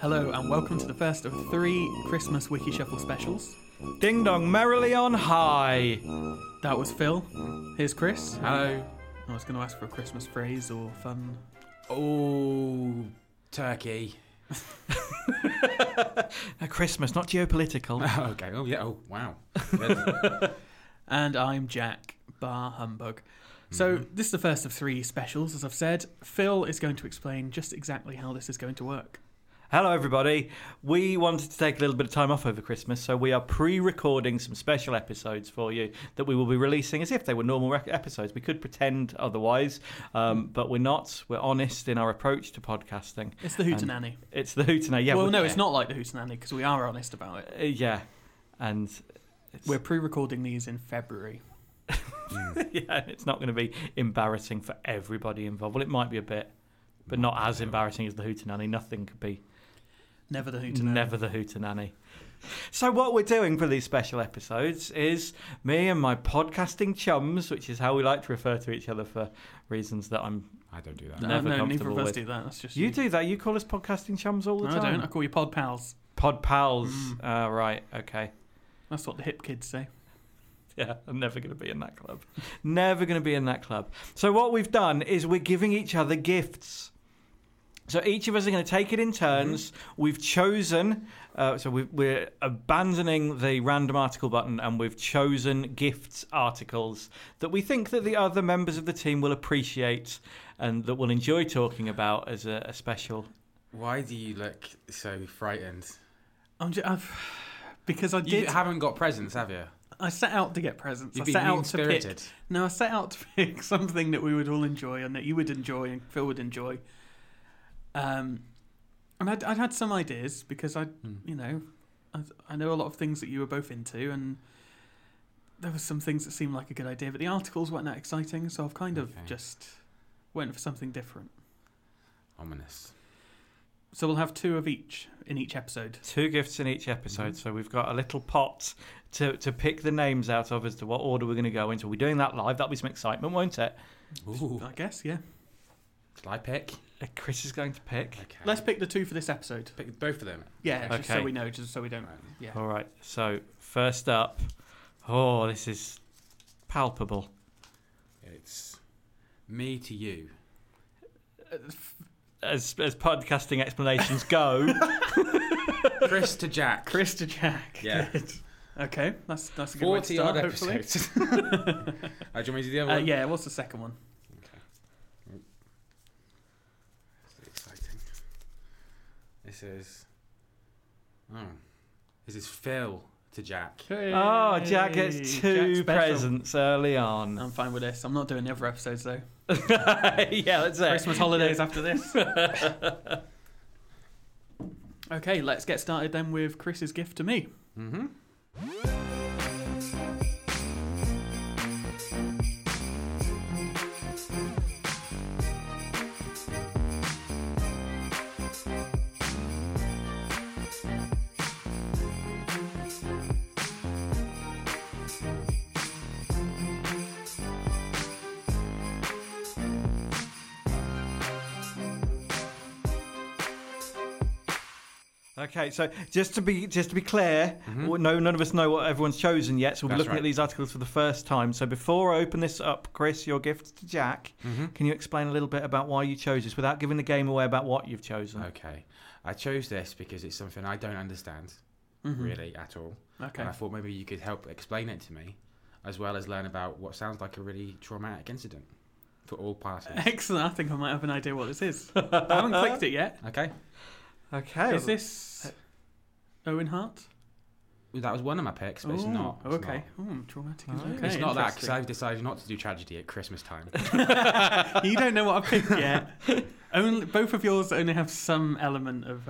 Hello and welcome to the first of three Christmas Wiki Shuffle specials. Ding dong merrily on high. That was Phil. Here's Chris. Hello. I was going to ask for a Christmas phrase or fun. Oh, turkey. Christmas, not geopolitical. Oh, okay. Oh yeah. Oh wow. And I'm Jack. Bar humbug. So this is the first of three specials, as I've said. Phil is going to explain just exactly how this is going to work. Hello everybody, we wanted to take a little bit of time off over Christmas, so we are pre-recording some special episodes for you that we will be releasing as if they were normal episodes. We could pretend otherwise, but we're not. We're honest in our approach to podcasting. It's the hootenanny. It's the hootenanny, yeah. Well, no, it's not like the hootenanny because we are honest about it. Yeah, and... We're pre-recording these in February. Yeah, it's not going to be embarrassing for everybody involved. Well, it might be a bit, but not as embarrassing as the hootenanny. Nothing could be... Never the hootenanny. Never the hootenanny. So what we're doing for these special episodes is me and my podcasting chums, which is how we like to refer to each other for reasons that I'm... I don't do that. No, neither of us do that. That's just you. You do that. You call us podcasting chums all the time. I don't. I call you pod pals. Pod pals. Right. Okay. That's what the hip kids say. Yeah, I'm never going to be in that club. Never going to be in that club. So what we've done is we're giving each other gifts. So each of us are going to take it in turns. We've chosen, we're abandoning the random article button, and we've chosen gifts articles that we think that the other members of the team will appreciate and that we'll enjoy talking about as a special. Why do you look so frightened? Because I did. You haven't got presents, have you? I set out to get presents. I set out to pick something that we would all enjoy and that you would enjoy and Phil would enjoy. And I'd had some ideas because I know a lot of things that you were both into, and there were some things that seemed like a good idea, but the articles weren't that exciting, so I've kind of just went for something different. Ominous. So we'll have two of each in each episode. Two gifts in each episode. So we've got a little pot to pick the names out of as to what order we're going to go into. We're doing that live. That'll be some excitement, won't it? Ooh. I guess, yeah. Shall I pick? Chris is going to pick. Okay. Let's pick the two for this episode. Pick both of them? Yeah, okay. Just so we know, just so we don't... Right. Yeah. All right, so first up... Oh, this is palpable. It's me to you. As podcasting explanations go... Chris to Jack. Chris to Jack. Yeah. Good. Okay, that's a good way to start, hopefully. Right, do you want me to do the other one? Yeah, what's the second one? This is Phil to Jack. Hey. Oh, Jack gets two presents early on. I'm fine with this. I'm not doing the other episodes, though. Yeah, that's it. Christmas holidays after this. Okay, let's get started then with Chris's gift to me. Mm-hmm. Okay, so just to be clear, none of us know what everyone's chosen yet, so we'll be looking at these articles for the first time. So before I open this up, Chris, your gift to Jack, can you explain a little bit about why you chose this without giving the game away about what you've chosen? Okay, I chose this because it's something I don't understand. really at all. Okay. And I thought maybe you could help explain it to me, as well as learn about what sounds like a really traumatic incident for all parties. Excellent. I think I might have an idea what this is. I haven't clicked it yet. Okay. Is this Owen Hart? That was one of my picks, but it's not. Traumatic. Okay. It's not that, because I've decided not to do tragedy at Christmas time. You don't know what I've picked yet. Both of yours only have some element of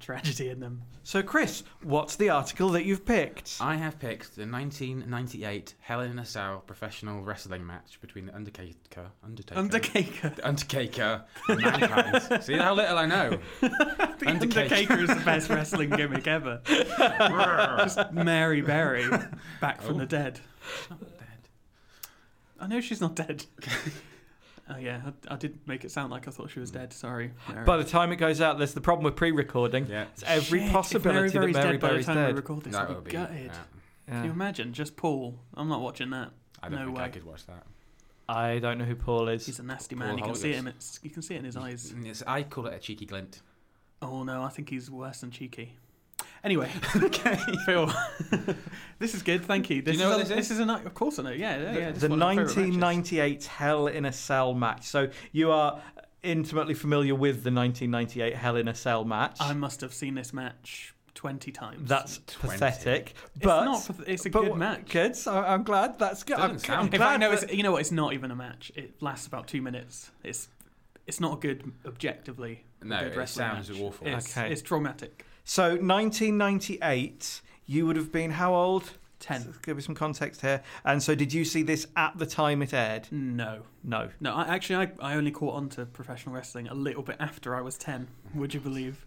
tragedy in them. So, Chris, what's the article that you've picked? I have picked the 1998 Hell in a Cell professional wrestling match between the Undertaker and Mankind. See how little I know. The Undertaker is the best wrestling gimmick ever. Just Mary Berry back from the dead. She's not dead. I know she's not dead. Oh, yeah, I did make it sound like I thought she was dead. Sorry. Mary. By the time it goes out, there's the problem with pre-recording. Yeah. It's every possibility that Mary Berry's dead. By the time we record this, that I'll be gutted. Yeah. Can you imagine? Just Paul. I'm not watching that. I don't think I could watch that. I don't know who Paul is. He's a nasty man. You can see it in his eyes. I call it a cheeky glint. Oh, no, I think he's worse than cheeky. Anyway, okay, Phil, this is good. Thank you. This, do you know what this is? Of course I know. Yeah. The 1998 Hell in a Cell match. So you are intimately familiar with the 1998 Hell in a Cell match. I must have seen this match 20 times. That's 20. Pathetic. But it's a good match. Good. I'm glad. That's good. You know what? It's not even a match. It lasts about 2 minutes. It's not a good, objectively. No, good it sounds match. Awful. It's traumatic. So 1998, you would have been how old? 10. So give me some context here. And so did you see this at the time it aired? No. I only caught on to professional wrestling a little bit after I was 10, would you believe?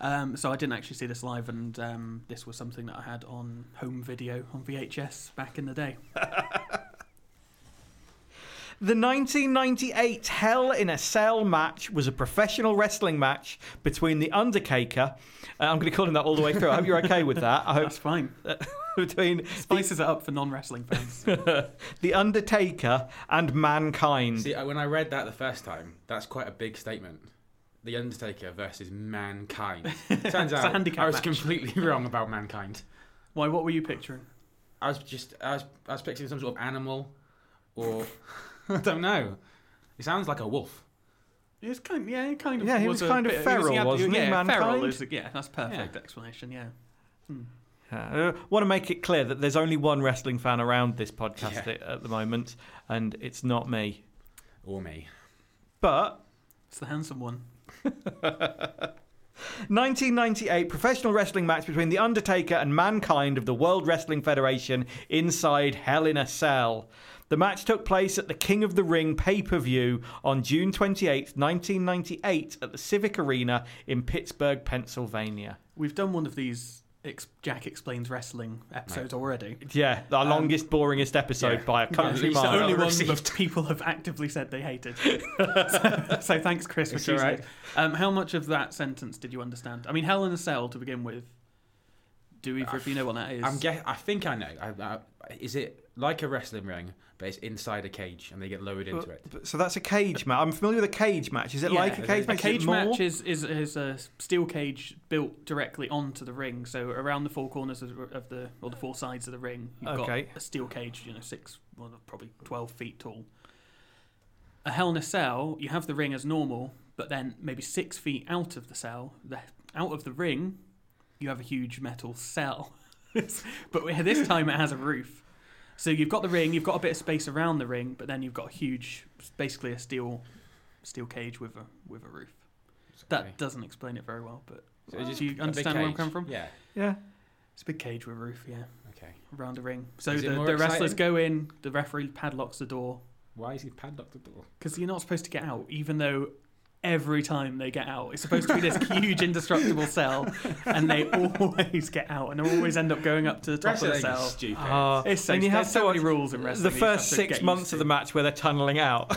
So I didn't actually see this live, and this was something that I had on home video on VHS back in the day. The 1998 Hell in a Cell match was a professional wrestling match between The Undertaker. I'm going to call him that all the way through. I hope you're okay with that. That's fine. Spices it up for non-wrestling fans. The Undertaker and Mankind. See, when I read that the first time, that's quite a big statement. The Undertaker versus Mankind. Turns out I was completely wrong about Mankind. Why? What were you picturing? I was picturing some sort of animal or... I don't know. He sounds like a wolf. It's kind of. Yeah, he was kind of feral, wasn't he? Yeah, feral. That's perfect explanation. Yeah. I want to make it clear that there's only one wrestling fan around this podcast at the moment, and it's not me. Or me. But it's the handsome one. 1998 professional wrestling match between The Undertaker and Mankind of the World Wrestling Federation inside Hell in a Cell. The match took place at the King of the Ring pay-per-view on June 28th, 1998 at the Civic Arena in Pittsburgh, Pennsylvania. We've done one of these Jack Explains Wrestling episodes already. Yeah, our longest, boringest episode by a country mile. It's the only one that people have actively said they hated. So thanks, Chris, for choosing it. How much of that sentence did you understand? I mean, Hell in a Cell to begin with. Do either of you know what that is? I think I know. Is it like a wrestling ring, but it's inside a cage and they get lowered into it? So that's a cage match. I'm familiar with a cage match. Is it like a cage match? A cage match is a steel cage built directly onto the ring. So around the four corners of the four sides of the ring, you've got a steel cage, 12 feet tall. A Hell in a Cell, you have the ring as normal, but then maybe 6 feet out of the cell, out of the ring, you have a huge metal cell. But this time it has a roof. So you've got the ring, you've got a bit of space around the ring, but then you've got a huge, basically a steel cage with a roof. That doesn't explain it very well, but do you understand where I'm coming from? Yeah. Yeah. It's a big cage with a roof, yeah. Okay. Around a ring. So the wrestlers go in, the referee padlocks the door. Why is he padlocked the door? Because you're not supposed to get out, even though... Every time they get out, it's supposed to be this huge indestructible cell, and they always get out, and they always end up going up to the top of the cell. Stupid. It's so, and you have so many rules in wrestling. The first 6 months of the match where they're tunneling out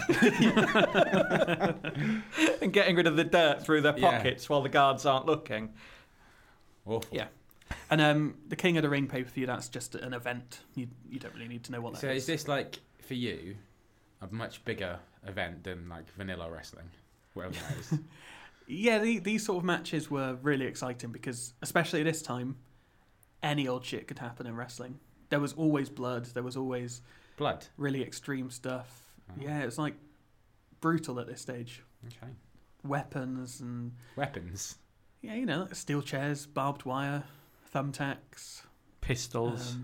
and getting rid of the dirt through their pockets while the guards aren't looking. Awful. Yeah. And the King of the Ring pay-per-view, that's just an event. You don't really need to know what that is. So is this like for you a much bigger event than like vanilla wrestling? Whatever that is. These sort of matches were really exciting because, especially this time, any old shit could happen in wrestling. There was always blood. There was always really extreme stuff. Oh. Yeah, it's like brutal at this stage. Okay. Weapons. Yeah, you know, like steel chairs, barbed wire, thumbtacks, pistols.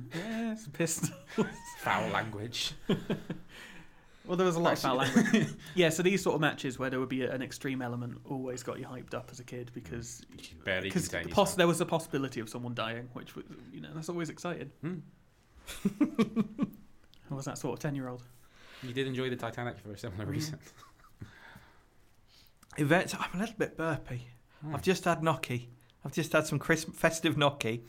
Pistols. Foul language. Well, there was a lot of foul language. Yeah, so these sort of matches where there would be an extreme element always got you hyped up as a kid because there was the possibility of someone dying, which was, you know, that's always exciting. I was that sort of 10-year-old. You did enjoy the Titanic for a similar reason. Yvette, I'm a little bit burpy. Oh. I've just had some festive gnocchi.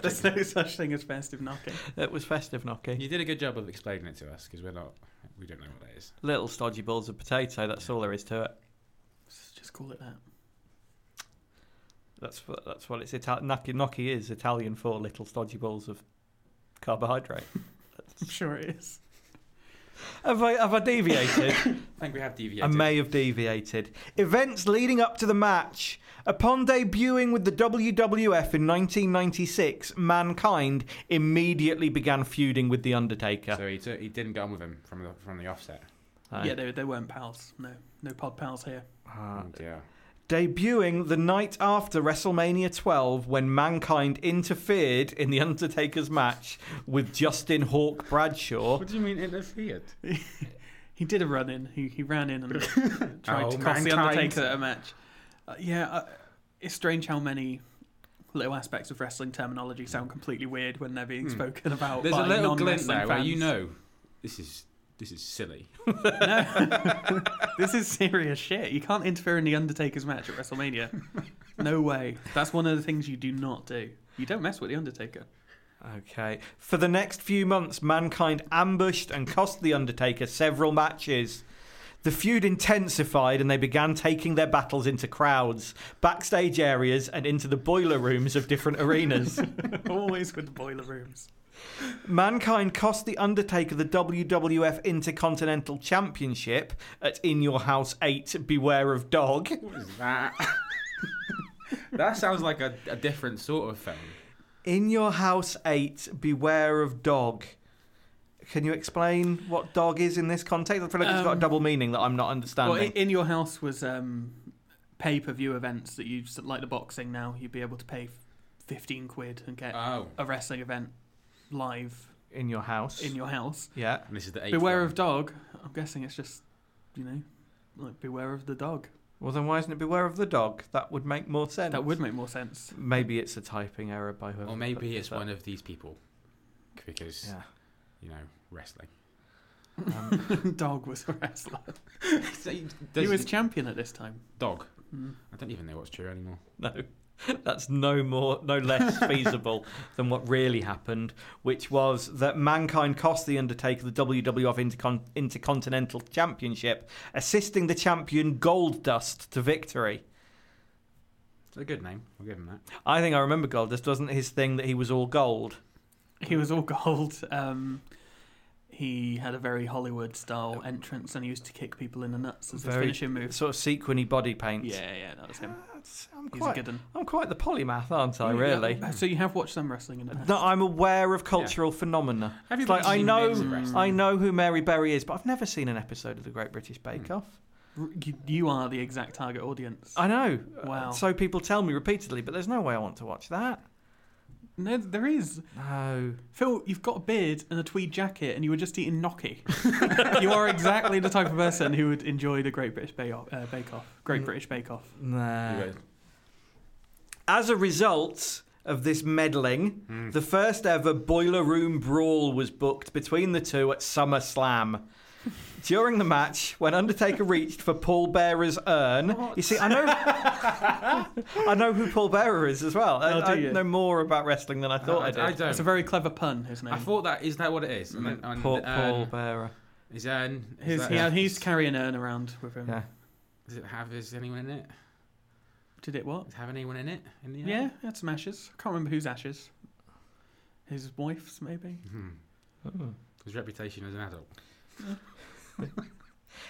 There's no such thing as festive gnocchi. It was festive gnocchi. You did a good job of explaining it to us because we don't know what that is. Little stodgy balls of potato. That's all there is to it. Just call it that. That's what it's gnocchi is Italian for little stodgy balls of carbohydrate. I'm sure it is. Have I deviated? I think we have deviated. I may have deviated. Events leading up to the match. Upon debuting with the WWF in 1996, Mankind immediately began feuding with The Undertaker. So he didn't get on with him from the offset. Yeah, they weren't pals. No pod pals here. Yeah. Debuting the night after WrestleMania 12 when Mankind interfered in The Undertaker's match with Justin Hawk Bradshaw. What do you mean interfered? He did a run-in. He ran in and tried to cost The Undertaker at a match. It's strange how many little aspects of wrestling terminology sound completely weird when they're being spoken about. There's a little glint there where you know this is silly. No. This is serious shit. You can't interfere in The Undertaker's match at WrestleMania. No way. That's one of the things you do not do. You don't mess with The Undertaker. Okay. For the next few months, Mankind ambushed and cost The Undertaker several matches. The feud intensified and they began taking their battles into crowds, backstage areas, and into the boiler rooms of different arenas. Always with the boiler rooms. Mankind cost The Undertaker the WWF Intercontinental Championship at In Your House 8, Beware of Dog. What is that? That sounds like a different sort of film. In Your House 8, Beware of Dog. Can you explain what dog is in this context? I feel like it's got a double meaning that I'm not understanding. Well, In Your House was pay-per-view events that you, like the boxing now, you'd be able to pay 15 quid and get a wrestling event. Live in your house, yeah. And this is the 8th. Beware of Dog. I'm guessing it's just, you know, like beware of the dog. Well, then why isn't it beware of the dog? That would make more sense. Maybe it's a typing error by whoever. Or maybe it's one of these people, because you know, wrestling. Dog was a wrestler. He was champion at this time. Dog. I don't even know what's true anymore. No. That's no less feasible than what really happened, which was that Mankind cost The Undertaker the WWF Intercontinental Championship, assisting the champion Goldust to victory. It's a good name. I'll give him that. I think I remember Goldust. Wasn't his thing that he was all gold? He was all gold. He had a very Hollywood-style entrance and he used to kick people in the nuts as a finishing move. Sort of sequiny body paint. Yeah, that was him. He's a good one. I'm quite the polymath, aren't I, really? Yeah. So you have watched some wrestling in the past? No, I'm aware of cultural phenomena. I know who Mary Berry is, but I've never seen an episode of The Great British Bake Off. You are the exact target audience. I know. Wow. So people tell me repeatedly, but there's no way I want to watch that. No, there is. No. Phil, you've got a beard and a tweed jacket and you were just eating gnocchi. You are exactly the type of person who would enjoy the Great British Bake Off. British Bake Off. Nah. As a result of this meddling, the first ever boiler room brawl was booked between the two at SummerSlam. During the match, when Undertaker reached for Paul Bearer's urn, you see, I know who Paul Bearer is as well. I know more about wrestling than I thought I did. I don't. It's a very clever pun, isn't it? I thought that is that what it is. And then, Paul Bearer. His urn. He's carrying an urn around with him. Yeah. Does it have anyone in it? Did it what? Does it have anyone in it? In the urn? Yeah, it had some ashes. I can't remember whose ashes. His wife's maybe. His reputation as an adult.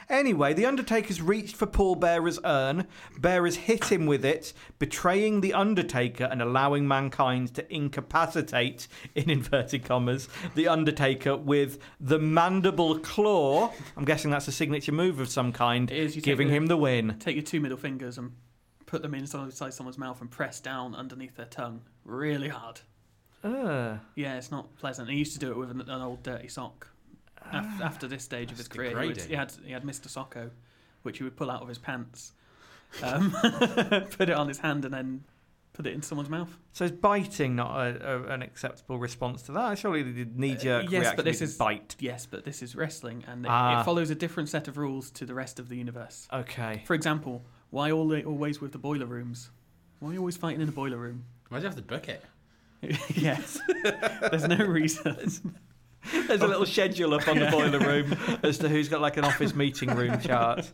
Anyway, the Undertaker's reached for Paul Bearer's urn. Bearer's hit him with it, betraying the Undertaker and allowing Mankind to incapacitate, in inverted commas, the Undertaker with the mandible claw. I'm guessing that's a signature move of some kind, giving him the win. Take your two middle fingers and put them inside someone's mouth and press down underneath their tongue really hard. Yeah, it's not pleasant. He used to do it with an old dirty sock. After this stage of his career, he had Mr. Socko, which he would pull out of his pants, put it on his hand, and then put it in someone's mouth. So is biting not an acceptable response to that? Surely the knee-jerk reaction is bite. Yes, but this is wrestling, and it follows a different set of rules to the rest of the universe. Okay. For example, why always with the boiler rooms? Why are you always fighting in the boiler room? Why do you have to book it? Yes. There's no reason. There's a little schedule up on the boiler room as to who's got like an office meeting room chart.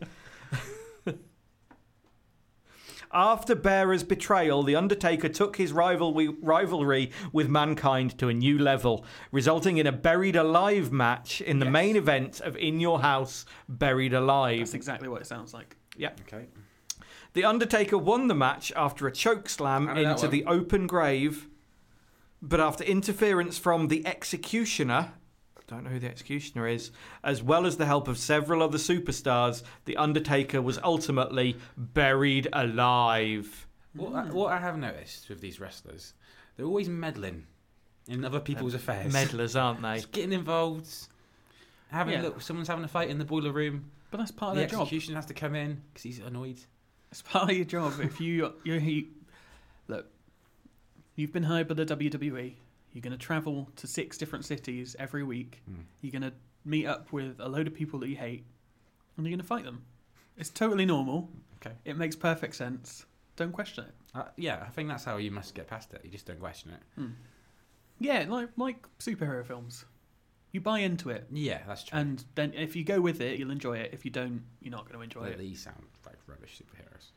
After Bearer's betrayal, the Undertaker took his rivalry with Mankind to a new level, resulting in a Buried Alive match in the main event of In Your House, Buried Alive. That's exactly what it sounds like. Yeah. Okay. The Undertaker won the match after a chokeslam into the open grave, but after interference from the Executioner, I don't know who the Executioner is, as well as the help of several other superstars, the Undertaker was ultimately buried alive. What I have noticed with these wrestlers, they're always meddling in other people's affairs. Meddlers, aren't they? Just getting involved, look, someone's having a fight in the boiler room. But that's part of their job. The Executioner has to come in because he's annoyed. It's part of your job. If you look. You've been hired by the WWE. You're going to travel to 6 different cities every week. Mm. You're going to meet up with a load of people that you hate, and you're going to fight them. It's totally normal. Okay. It makes perfect sense. Don't question it. I think that's how you must get past it. You just don't question it. Mm. Yeah, like superhero films. You buy into it. Yeah, that's true. And then if you go with it, you'll enjoy it. If you don't, you're not going to enjoy it. These sound like rubbish superheroes.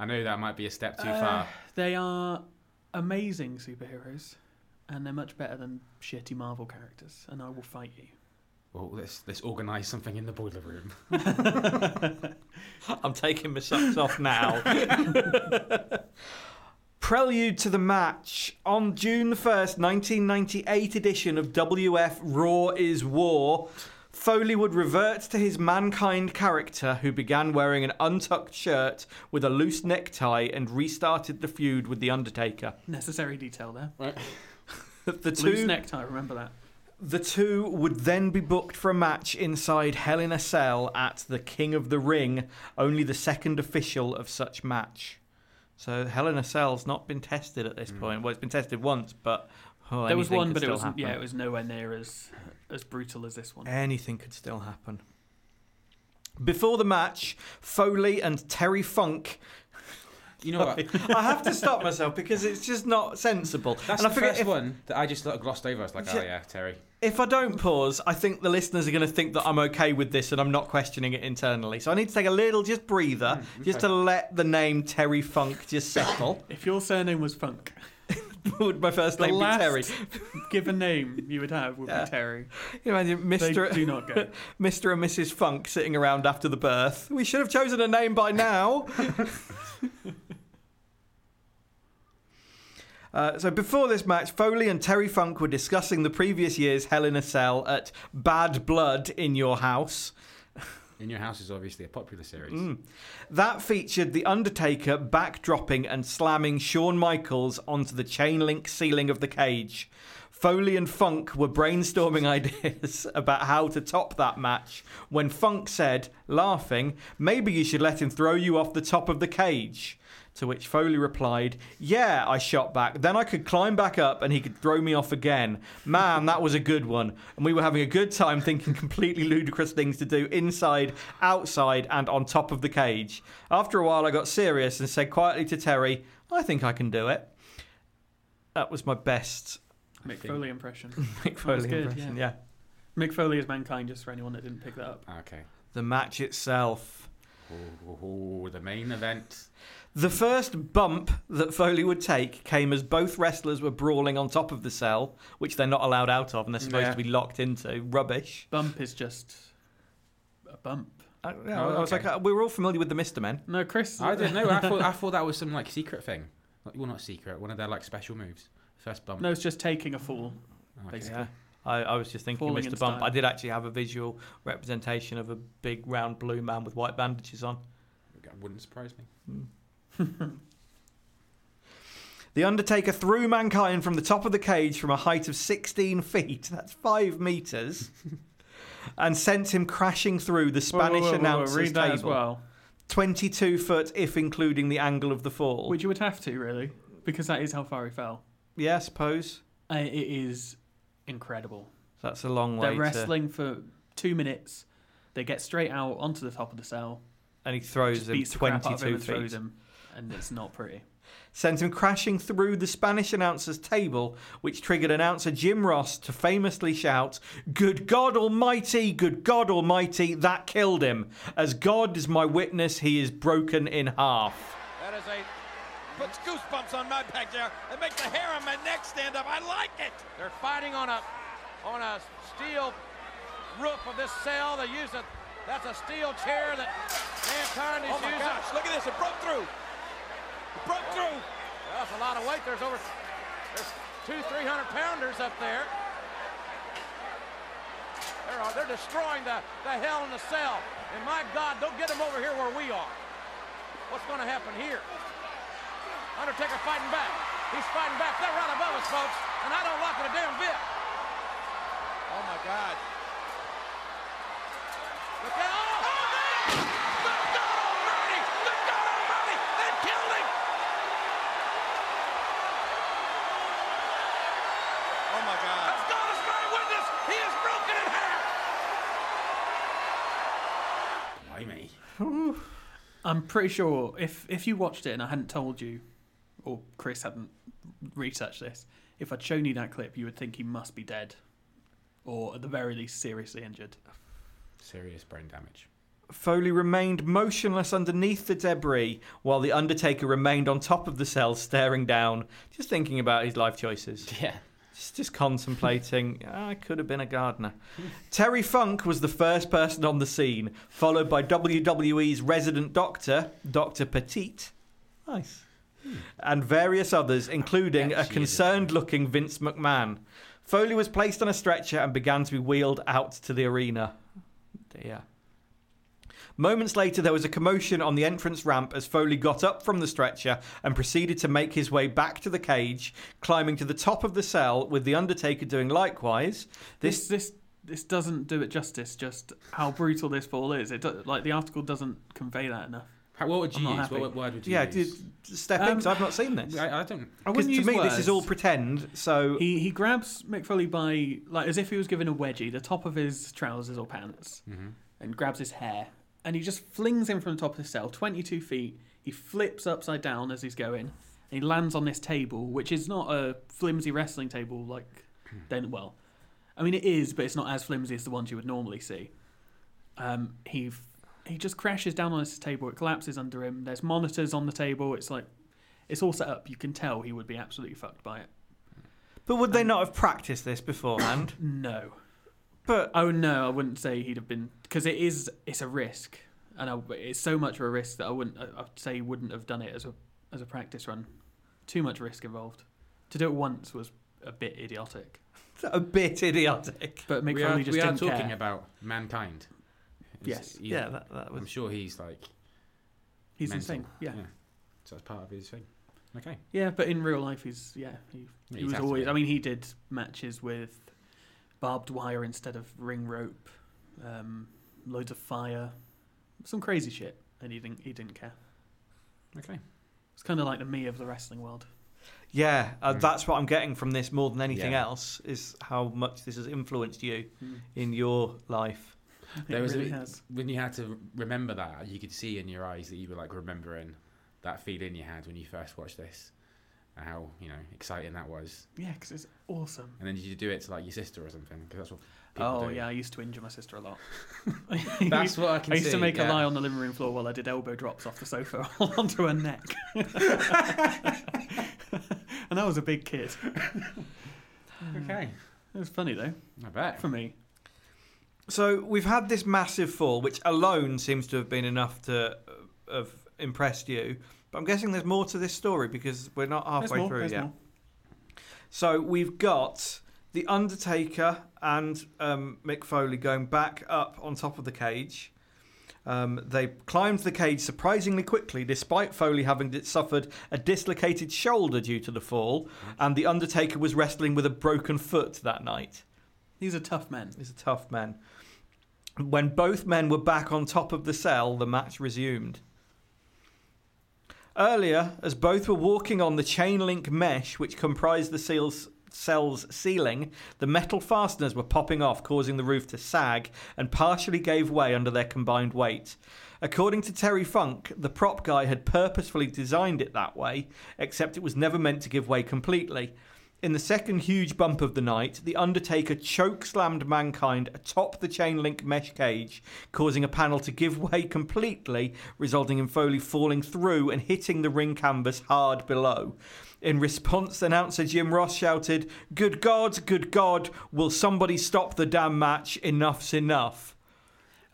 I know that might be a step too far. They are amazing superheroes, and they're much better than shitty Marvel characters, and I will fight you. Well, let's organise something in the boiler room. I'm taking my socks off now. Prelude to the match. On June the 1st, 1998 edition of WF Raw is War, Foley would revert to his Mankind character, who began wearing an untucked shirt with a loose necktie and restarted the feud with The Undertaker. Necessary detail there. Right. Loose necktie, remember that. The two would then be booked for a match inside Hell in a Cell at the King of the Ring, only the second official of such match. So Hell in a Cell's not been tested at this point. Well, it's been tested once, but there was one, but it wasn't. Yeah, it was nowhere near as brutal as this one. Anything could still happen. Before the match, Foley and Terry Funk. You know what? I have to stop myself because it's just not sensible. That's the first one that I just glossed over. I was like, oh yeah, Terry. If I don't pause, I think the listeners are going to think that I'm okay with this and I'm not questioning it internally. So I need to take a little breather just to let the name Terry Funk just settle. If your surname was Funk, would my first name be Terry? Given name you would have would be Terry. You imagine Mr. Do not go. Mr. and Mrs. Funk sitting around after the birth. We should have chosen a name by now. So before this match, Foley and Terry Funk were discussing the previous year's Hell in a Cell at Bad Blood in Your House. In Your House is obviously a popular series. Mm. That featured The Undertaker backdropping and slamming Shawn Michaels onto the chain link ceiling of the cage. Foley and Funk were brainstorming ideas about how to top that match when Funk said, laughing, "Maybe you should let him throw you off the top of the cage." To which Foley replied, "Yeah, I shot back. Then I could climb back up and he could throw me off again. Man, that was a good one. And we were having a good time thinking completely ludicrous things to do inside, outside, and on top of the cage. After a while, I got serious and said quietly to Terry, 'I think I can do it.'" That was my best Mick Foley impression. Mick Foley impression, yeah. Mick Foley is Mankind, just for anyone that didn't pick that up. Okay. The match itself. Oh, the main event. The first bump that Foley would take came as both wrestlers were brawling on top of the cell, which they're not allowed out of and they're supposed to be locked into. Rubbish. Bump is just a bump. I was like, we were all familiar with the Mr. Men. No, Chris. I didn't know. I thought that was some like secret thing. Like, well, not secret. One of their like special moves. First bump. No, it's just taking a fall. Oh, okay. Basically. Yeah. I was just thinking Falling Mr. Bump. I did actually have a visual representation of a big round blue man with white bandages on. That wouldn't surprise me. Mm. The Undertaker threw Mankind from the top of the cage from a height of 16 feet, that's 5 meters, and sent him crashing through the Spanish announcer's read that table. As well. 22 foot if including the angle of the fall. Which you would have to, really, because that is how far he fell. Yeah, I suppose. It is incredible. That's a long way. They're wrestling for 2 minutes. They get straight out onto the top of the cell. And he throws him 22 feet. And it's not pretty. Sent him crashing through the Spanish announcer's table, which triggered announcer Jim Ross to famously shout, "Good God Almighty, good God Almighty, that killed him. As God is my witness, he is broken in half." That is puts goosebumps on my back there. It makes the hair on my neck stand up. I like it. They're fighting on a steel roof of this cell. They use that's a steel chair that Mankind is using. Oh my gosh, look at this, it broke through. Broke through. That's a lot of weight. There's 200-300 pounders up there. They're destroying the hell in the cell. And my God, don't get them over here where we are. What's going to happen here? Undertaker fighting back. He's fighting back. They're right above us, folks. And I don't like it a damn bit. Oh my God. Look out! I'm pretty sure if you watched it and I hadn't told you, or Chris hadn't researched this, if I'd shown you that clip, you would think he must be dead, or at the very least seriously injured. Serious brain damage. Foley remained motionless underneath the debris while the Undertaker remained on top of the cell, staring down, just thinking about his life choices. Yeah. Just contemplating, I could have been a gardener. Terry Funk was the first person on the scene, followed by WWE's resident doctor, Dr. Petit. Nice. And various others, including a concerned-looking Vince McMahon. Foley was placed on a stretcher and began to be wheeled out to the arena. Dear. Moments later, there was a commotion on the entrance ramp as Foley got up from the stretcher and proceeded to make his way back to the cage, climbing to the top of the cell with the Undertaker doing likewise. This doesn't do it justice, just how brutal this fall is. The article doesn't convey that enough. What would you use? What word would you use? Yeah, step in, because I've not seen this. I don't. Because to me, words. This is all pretend. So he grabs Mick Foley by, like, as if he was given a wedgie, the top of his trousers or pants, and grabs his hair. And he just flings him from the top of the cell, 22 feet. He flips upside down as he's going. And he lands on this table, which is not a flimsy wrestling table like... Well, I mean, it is, but it's not as flimsy as the ones you would normally see. He just crashes down on this table. It collapses under him. There's monitors on the table. It's like... It's all set up. You can tell he would be absolutely fucked by it. But would they not have practiced this beforehand? No. But I wouldn't say he'd have been, because it's a risk, and it's so much of a risk that I'd say he wouldn't have done it as a practice run. Too much risk involved. To do it once was a bit idiotic. But Mick Foley just didn't care. We are talking about Mankind. Yes. Yeah, that was. I'm sure he's like. He's mental. Insane. Yeah. So that's part of his thing. Okay. Yeah, but in real life, he's he was always. I mean, he did matches with barbed wire instead of ring rope, loads of fire, some crazy shit, and he didn't care. Okay. It's kind of like the me of the wrestling world. Yeah, that's what I'm getting from this more than anything else, is how much this has influenced you in your life. It really has. When you had to remember that, you could see in your eyes that you were like remembering that feeling you had when you first watched this. How exciting that was! Yeah, because it's awesome. And then did you do it to like your sister or something? Because that's what. People do. Yeah, I used to injure my sister a lot. That's what I can see. I used to make her lie on the living room floor while I did elbow drops off the sofa onto her neck, and I was a big kid. Okay, it was funny though. I bet for me. So we've had this massive fall, which alone seems to have been enough to have impressed you. But I'm guessing there's more to this story because we're not halfway through yet. So we've got the Undertaker and Mick Foley going back up on top of the cage. They climbed the cage surprisingly quickly, despite Foley having suffered a dislocated shoulder due to the fall, and the Undertaker was wrestling with a broken foot that night. These are tough men. When both men were back on top of the cell, the match resumed. Earlier, as both were walking on the chain-link mesh, which comprised the cell's ceiling, the metal fasteners were popping off, causing the roof to sag and partially gave way under their combined weight. According to Terry Funk, the prop guy had purposefully designed it that way, except it was never meant to give way completely. In the second huge bump of the night, the Undertaker choke-slammed Mankind atop the chain-link mesh cage, causing a panel to give way completely, resulting in Foley falling through and hitting the ring canvas hard below. In response, announcer Jim Ross shouted, good God, will somebody stop the damn match? Enough's enough."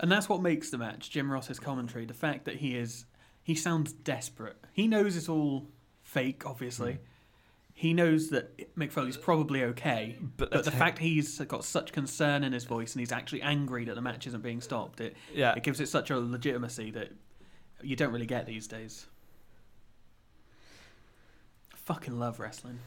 And that's what makes the match, Jim Ross's commentary, the fact that he sounds desperate. He knows it's all fake, obviously. He knows that Mick Foley's probably okay, but the fact he's got such concern in his voice and he's actually angry that the match isn't being stopped, it gives it such a legitimacy that you don't really get these days. I fucking love wrestling.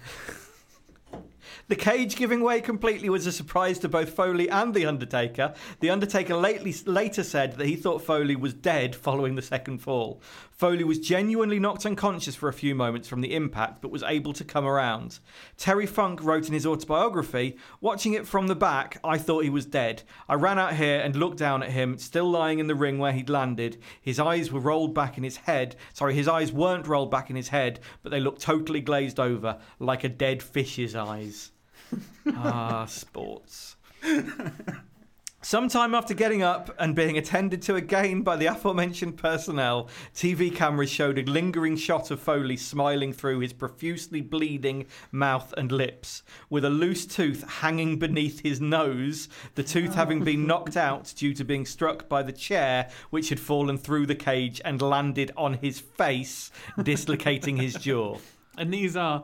The cage giving way completely was a surprise to both Foley and The Undertaker. The Undertaker later said that he thought Foley was dead following the second fall. Foley was genuinely knocked unconscious for a few moments from the impact, but was able to come around. Terry Funk wrote in his autobiography, "Watching it from the back, I thought he was dead. I ran out here and looked down at him, still lying in the ring where he'd landed. His eyes were rolled back in his head. His eyes weren't rolled back in his head, but they looked totally glazed over, like a dead fish's eyes." Sports. Sometime after getting up and being attended to again by the aforementioned personnel, TV cameras showed a lingering shot of Foley smiling through his profusely bleeding mouth and lips, with a loose tooth hanging beneath his nose, the tooth having been knocked out due to being struck by the chair which had fallen through the cage and landed on his face, dislocating his jaw. And these are...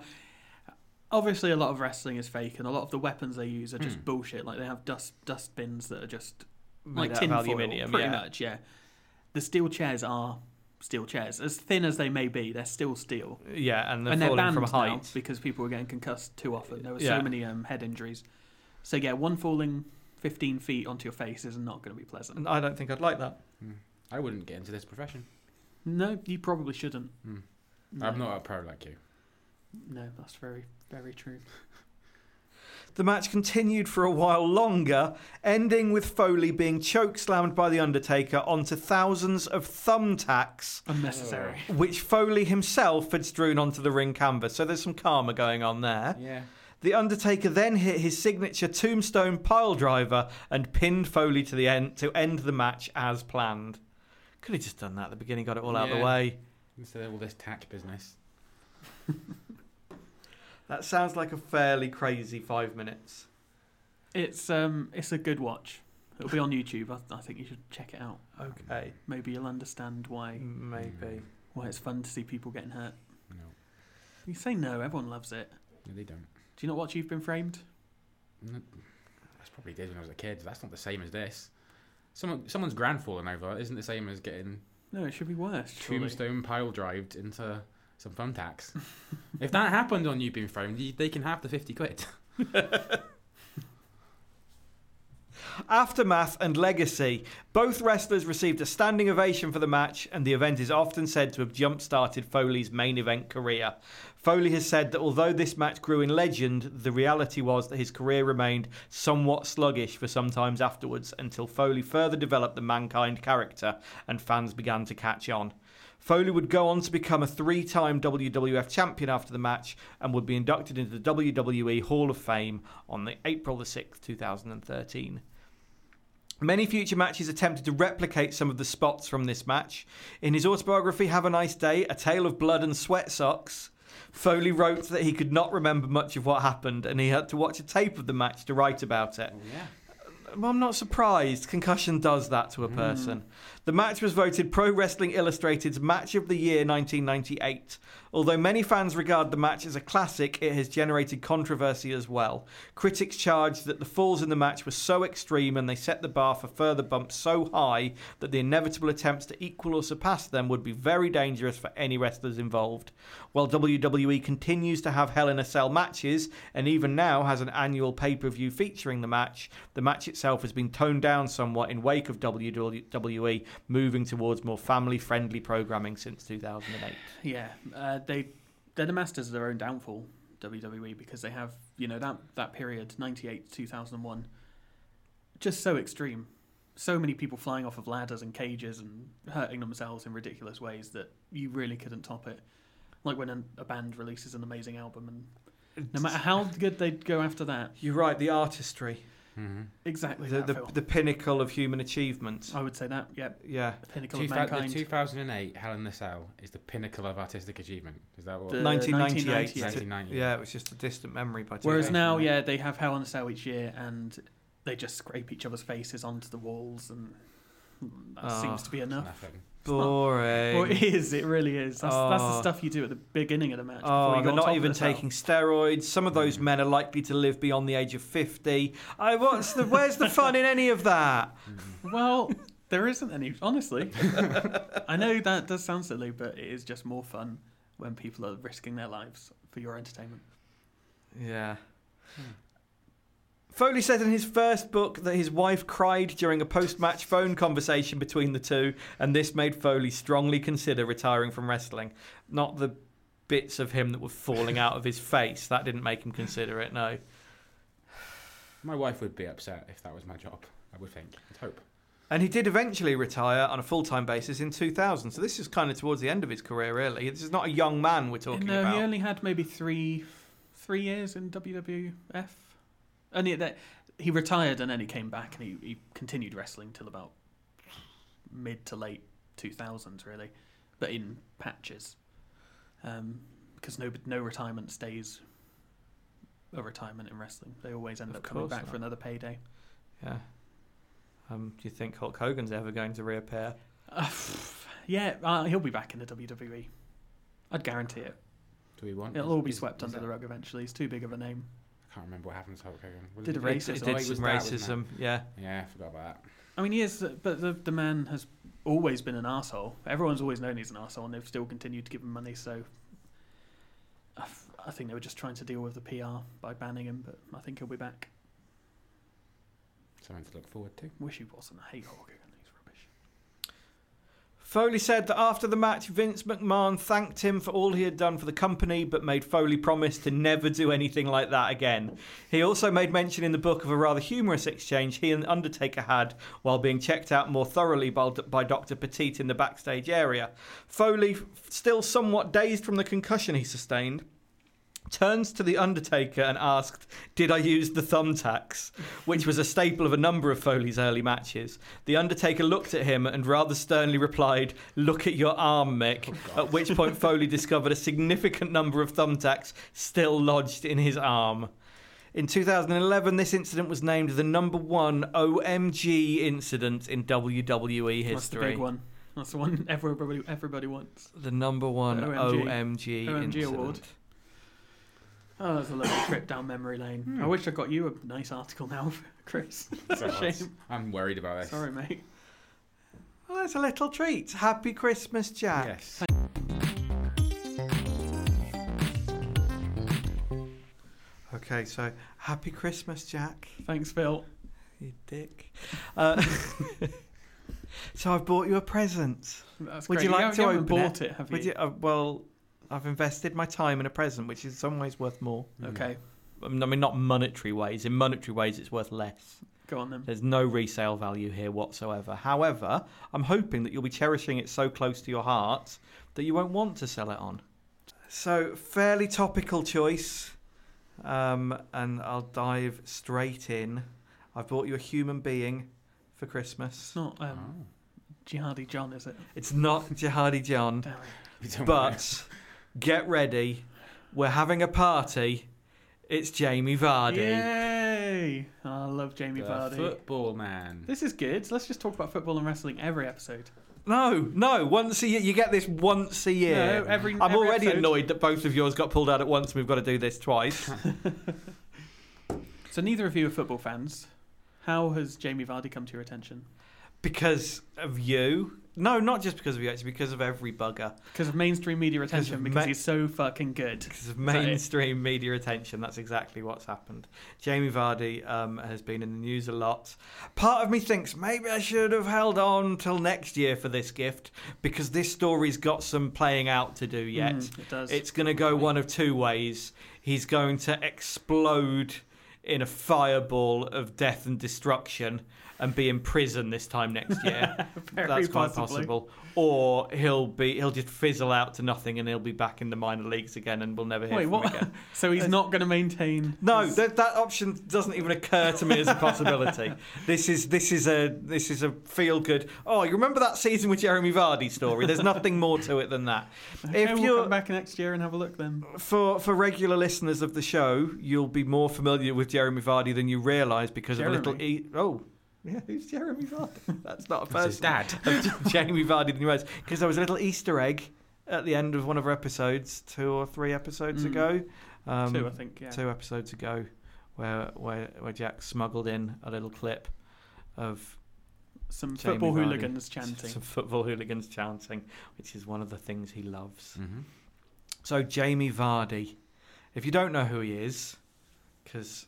Obviously, a lot of wrestling is fake, and a lot of the weapons they use are just bullshit. Like, they have dust bins that are just like tin foil, pretty much. The steel chairs are steel chairs. As thin as they may be, they're still steel. Yeah, and they're falling from height. Now because people were getting concussed too often. There were so many head injuries. So, one falling 15 feet onto your face is not going to be pleasant. And I don't think I'd like that. I wouldn't get into this profession. No, you probably shouldn't. No. I'm not a pro like you. No, that's very... very true. The match continued for a while longer, ending with Foley being chokeslammed by The Undertaker onto thousands of thumbtacks. Unnecessary. Which Foley himself had strewn onto the ring canvas. So there's some karma going on there. Yeah. The Undertaker then hit his signature tombstone piledriver and pinned Foley to the end to end the match as planned. Could have just done that at the beginning, got it all out of the way. Instead of all this tack business. That sounds like a fairly crazy 5 minutes. It's a good watch. It'll be on YouTube. I think you should check it out. Okay. Maybe you'll understand why. Why it's fun to see people getting hurt. No. You say no. Everyone loves it. No, they don't. Do you not watch You've Been Framed? No, that's probably did when I was a kid. That's not the same as this. Someone's grand falling over isn't the same as getting. No, it should be worse. Tombstone pile drived into. Some thumbtacks. If that happened on You Being Framed, they can have the 50 quid. Aftermath and legacy. Both wrestlers received a standing ovation for the match, and the event is often said to have jump-started Foley's main event career. Foley has said that although this match grew in legend, the reality was that his career remained somewhat sluggish for some time afterwards, until Foley further developed the Mankind character, and fans began to catch on. Foley would go on to become a 3-time WWF champion after the match and would be inducted into the WWE Hall of Fame on April the 6th, 2013. Many future matches attempted to replicate some of the spots from this match. In his autobiography, Have a Nice Day, A Tale of Blood and Sweat Socks, Foley wrote that he could not remember much of what happened and he had to watch a tape of the match to write about it. I'm not surprised. Concussion does that to a person. The match was voted Pro Wrestling Illustrated's Match of the Year 1998. Although many fans regard the match as a classic, it has generated controversy as well. Critics charged that the falls in the match were so extreme and they set the bar for further bumps so high that the inevitable attempts to equal or surpass them would be very dangerous for any wrestlers involved. While WWE continues to have Hell in a Cell matches and even now has an annual pay-per-view featuring the match itself has been toned down somewhat in wake of WWE moving towards more family-friendly programming since 2008. Yeah, they're the masters of their own downfall, WWE, because they have, you know, that period, 98 to 2001, just so extreme. So many people flying off of ladders and cages and hurting themselves in ridiculous ways that you really couldn't top it. Like when a band releases an amazing album, and no matter how good they'd go after that. You're right, the artistry. Mm-hmm. Exactly, the pinnacle of human achievement. I would say that. Yep. Yeah. The pinnacle of mankind. The 2008 Hell in a Cell is the pinnacle of artistic achievement. Is that what? 1998. Yeah, it was just a distant memory by. Whereas now, yeah, they have Hell in a Cell each year, and they just scrape each other's faces onto the walls, and that seems to be enough. Boring. Well, it is. It really is. That's the stuff you do at the beginning of the match. They're not even taking steroids. Some of those men are likely to live beyond the age of 50. Where's the fun in any of that? Well, there isn't any, honestly. I know that does sound silly, but it is just more fun when people are risking their lives for your entertainment. Yeah. Foley said in his first book that his wife cried during a post-match phone conversation between the two, and this made Foley strongly consider retiring from wrestling. Not the bits of him that were falling out of his face. That didn't make him consider it, no. My wife would be upset if that was my job, I would think. I'd hope. And he did eventually retire on a full-time basis in 2000. So this is kind of towards the end of his career, really. This is not a young man we're talking about. No, he only had maybe three years in WWF. And he retired, and then he came back, and he continued wrestling till about mid to late 2000s, really, but in patches, because no retirement stays a retirement in wrestling. They always end up coming back for another payday. Yeah. Do you think Hulk Hogan's ever going to reappear? He'll be back in the WWE. I'd guarantee it. Do we want? It'll all be swept under the rug eventually. He's too big of a name. I can't remember what happened to Hulk Hogan. He did some racism. Yeah. Yeah, I forgot about that. I mean, he is, but the man has always been an arsehole. Everyone's always known he's an arsehole, and they've still continued to give him money, so I think they were just trying to deal with the PR by banning him, but I think he'll be back. Something to look forward to. Wish he wasn't. I hate Hulk Hogan. Foley said that after the match, Vince McMahon thanked him for all he had done for the company, but made Foley promise to never do anything like that again. He also made mention in the book of a rather humorous exchange he and Undertaker had while being checked out more thoroughly by Dr. Petit in the backstage area. Foley, still somewhat dazed from the concussion he sustained, turns to the Undertaker and asked, "Did I use the thumbtacks?" which was a staple of a number of Foley's early matches. The Undertaker looked at him and rather sternly replied, "Look at your arm, Mick," at which point Foley discovered a significant number of thumbtacks still lodged in his arm. In 2011, this incident was named the number one OMG incident in WWE history. That's the big one. That's the one everybody wants. The number one OMG incident. Award. Oh, that's a lovely trip down memory lane. I wish I got you a nice article now, Chris. It's a shame. I'm worried about this. Sorry, mate. Well, that's a little treat. Happy Christmas, Jack. Yes. Okay, so happy Christmas, Jack. Thanks, Phil. You dick. So I've bought you a present. That's great. Would you like to open it? You haven't bought it, have you? Well, I've invested my time in a present, which is in some ways worth more. Okay. I mean, not monetary ways. In monetary ways, it's worth less. Go on, then. There's no resale value here whatsoever. However, I'm hoping that you'll be cherishing it so close to your heart that you won't want to sell it on. So, fairly topical choice. And I'll dive straight in. I've bought you a human being for Christmas. It's not Jihadi John, is it? It's not Jihadi John. Damn it. But... get ready, we're having a party It's Jamie Vardy. Yay! Oh, I love Jamie Vardy. Football man. This is good. Let's just talk about football and wrestling every episode. No. Once a year. You get this once a year. No, I'm already annoyed that both of yours got pulled out at once and we've got to do this twice. So neither of you are football fans. How has Jamie Vardy come to your attention? Because of you. No, not just because of you, actually, because of every bugger. Because of mainstream media attention, because he's so fucking good. Because of mainstream media attention, that's exactly what's happened. Jamie Vardy has been in the news a lot. Part of me thinks maybe I should have held on till next year for this gift, because this story's got some playing out to do yet. It does. It's going to go one of two ways. He's going to explode in a fireball of death and destruction and be in prison this time next year. That's quite possible. Or he'll just fizzle out to nothing and he'll be back in the minor leagues again and we'll never hear from him again. So he's not going to maintain... No, that option doesn't even occur to me as a possibility. This is a feel-good... Oh, you remember that season with Jeremy Vardy story? There's nothing more to it than that. Okay, we'll come back next year and have a look then. For regular listeners of the show, you'll be more familiar with Jeremy Vardy than you realise because of a little... Yeah, who's Jeremy Vardy? That's not a person. It's his dad. Jamie Vardy, the new host. Because there was a little Easter egg at the end of one of our episodes, 2 or 3 episodes ago. 2, I think, yeah. 2 episodes ago, where Jack smuggled in a little clip of some Jamie football Vardy, hooligans chanting. Some football hooligans chanting, which is one of the things he loves. Mm-hmm. So Jamie Vardy, if you don't know who he is, because...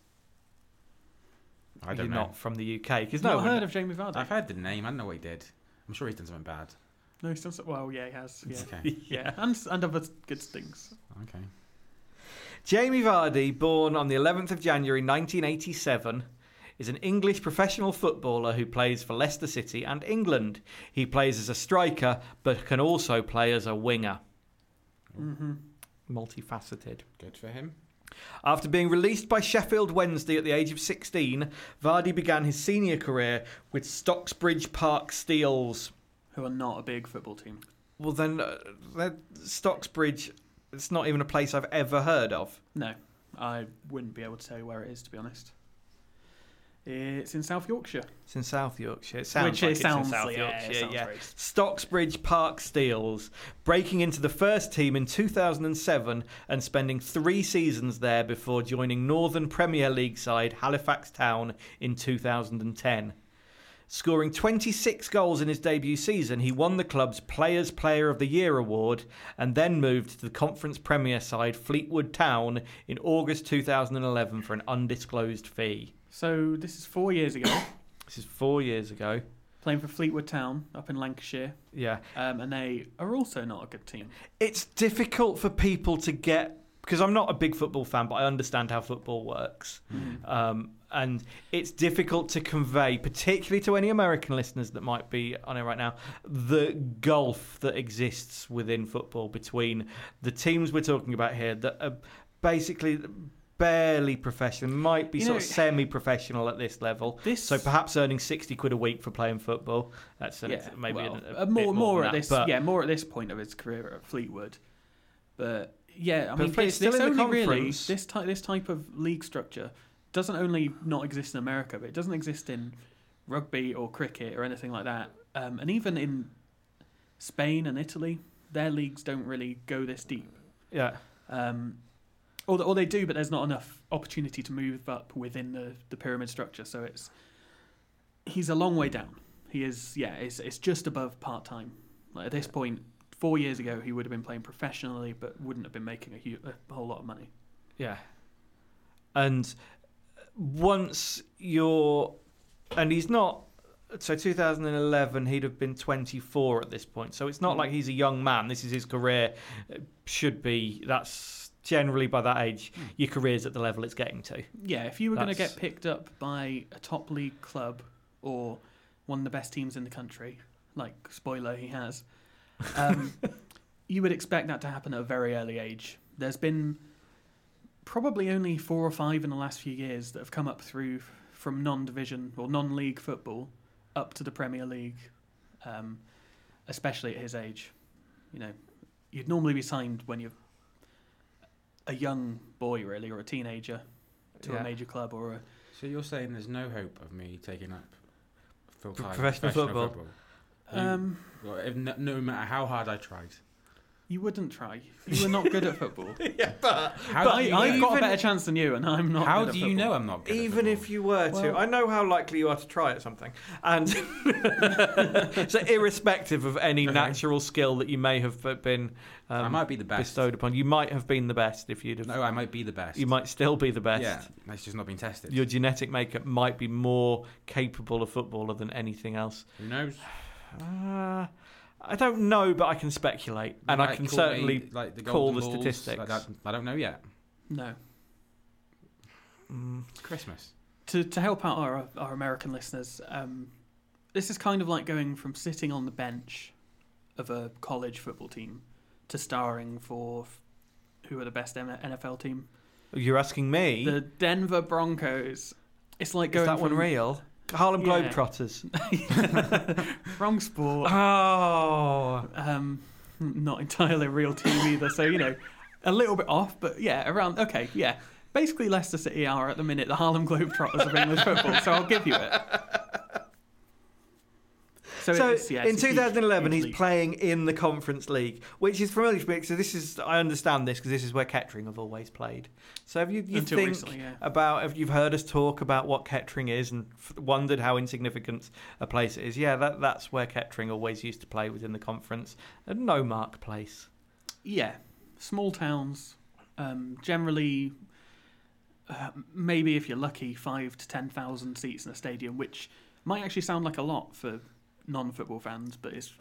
You're not from the UK. You've not heard of Jamie Vardy. I've heard the name. I know what he did. I'm sure he's done something bad. No, he's done something... Well, yeah, he has. Yeah. Okay. Yeah. And other good things. Okay. Jamie Vardy, born on the 11th of January 1987, is an English professional footballer who plays for Leicester City and England. He plays as a striker, but can also play as a winger. Mm-hmm. Multifaceted. Good for him. After being released by Sheffield Wednesday at the age of 16, Vardy began his senior career with Stocksbridge Park Steels. Who are not a big football team. Well, then, Stocksbridge, it's not even a place I've ever heard of. No, I wouldn't be able to tell you where it is, to be honest. It's in South Yorkshire. It's in South Yorkshire. It sounds like it's in South Yorkshire. Stocksbridge Park Steels, breaking into the first team in 2007 and spending 3 seasons there before joining Northern Premier League side Halifax Town in 2010. Scoring 26 goals in his debut season, he won the club's Players' Player of the Year award and then moved to the Conference Premier side Fleetwood Town in August 2011 for an undisclosed fee. So this is 4 years ago. Playing for Fleetwood Town up in Lancashire. Yeah. And they are also not a good team. It's difficult for people to get... Because I'm not a big football fan, but I understand how football works. Mm. And it's difficult to convey, particularly to any American listeners that might be on it right now, the gulf that exists within football between the teams we're talking about here that are basically... barely professional, might be sort of semi-professional at this level. So perhaps earning £60 a week for playing football. That's more at this point of his career at Fleetwood. But yeah, I mean, this type of league structure doesn't only not exist in America, but it doesn't exist in rugby or cricket or anything like that. And even in Spain and Italy, their leagues don't really go this deep. Yeah. Or they do, but there's not enough opportunity to move up within the pyramid structure. So he's a long way down. He is, it's just above part-time. Like at this point, 4 years ago, he would have been playing professionally, but wouldn't have been making a whole lot of money. Yeah. And once you're... And he's not... So 2011, he'd have been 24 at this point. So it's not like he's a young man. This is his career. It should be... That's... Generally, by that age, your career's at the level it's getting to. Yeah, if you were going to get picked up by a top league club or one of the best teams in the country, like, spoiler, he has, you would expect that to happen at a very early age. There's been probably only 4 or 5 in the last few years that have come up through from non-division or non-league football up to the Premier League, especially at his age. You know, you'd normally be signed when you're a young boy, really, or a teenager to a major club or a... So you're saying there's no hope of me taking up full-time professional football? No matter how hard I tried. You wouldn't try. You were not good at football. Yeah, but I've got a better chance than you, and I'm not. How do you know I'm not good at football? Even if you were to, I know how likely you are to try at something, and so irrespective of any natural skill that you may have been, I might be the best bestowed upon. You might have been the best if you'd have. No, I might be the best. You might still be the best. Yeah, that's just not been tested. Your genetic makeup might be more capable of footballer than anything else. Who knows? I don't know, but I can speculate, and I can certainly call the statistics. I don't know yet. No. It's Christmas. To help out our American listeners, this is kind of like going from sitting on the bench of a college football team to starring for who are the best NFL team. You're asking me? The Denver Broncos. It's like going. Is that one real? Harlem Globetrotters. Wrong sport. Oh. Not entirely a real team either, so, a little bit off, but yeah, around, okay, yeah. Basically, Leicester City are, at the minute, the Harlem Globetrotters of English football, so I'll give you it. In 2011, he's playing in the Conference League, which is familiar to me. So this is, I understand this because this is where Kettering have always played. So if you think recently, about, if you've heard us talk about what Kettering is and wondered how insignificant a place it is, that's where Kettering always used to play within the conference. A no-mark place. Yeah, small towns, generally, maybe if you're lucky, 5,000 to 10,000 seats in a stadium, which might actually sound like a lot for non-football fans, but it's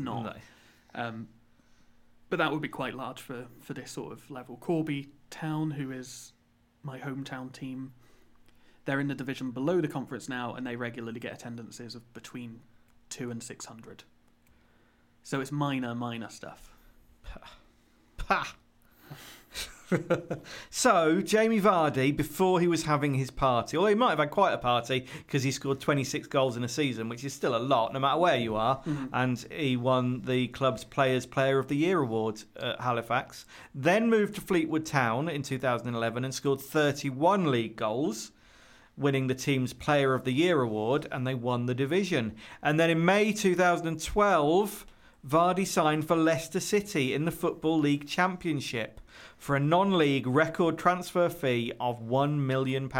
not. But that would be quite large for this sort of level. Corby Town, who is my hometown team, they're in the division below the conference now, and they regularly get attendances of between 200 and 600. So it's minor stuff. So, Jamie Vardy, before he was having his party, although he might have had quite a party because he scored 26 goals in a season, which is still a lot, no matter where you are, and he won the club's Players' Player of the Year award at Halifax, then moved to Fleetwood Town in 2011 and scored 31 league goals, winning the team's Player of the Year award, and they won the division. And then in May 2012, Vardy signed for Leicester City in the Football League Championship for a non-league record transfer fee of £1 million.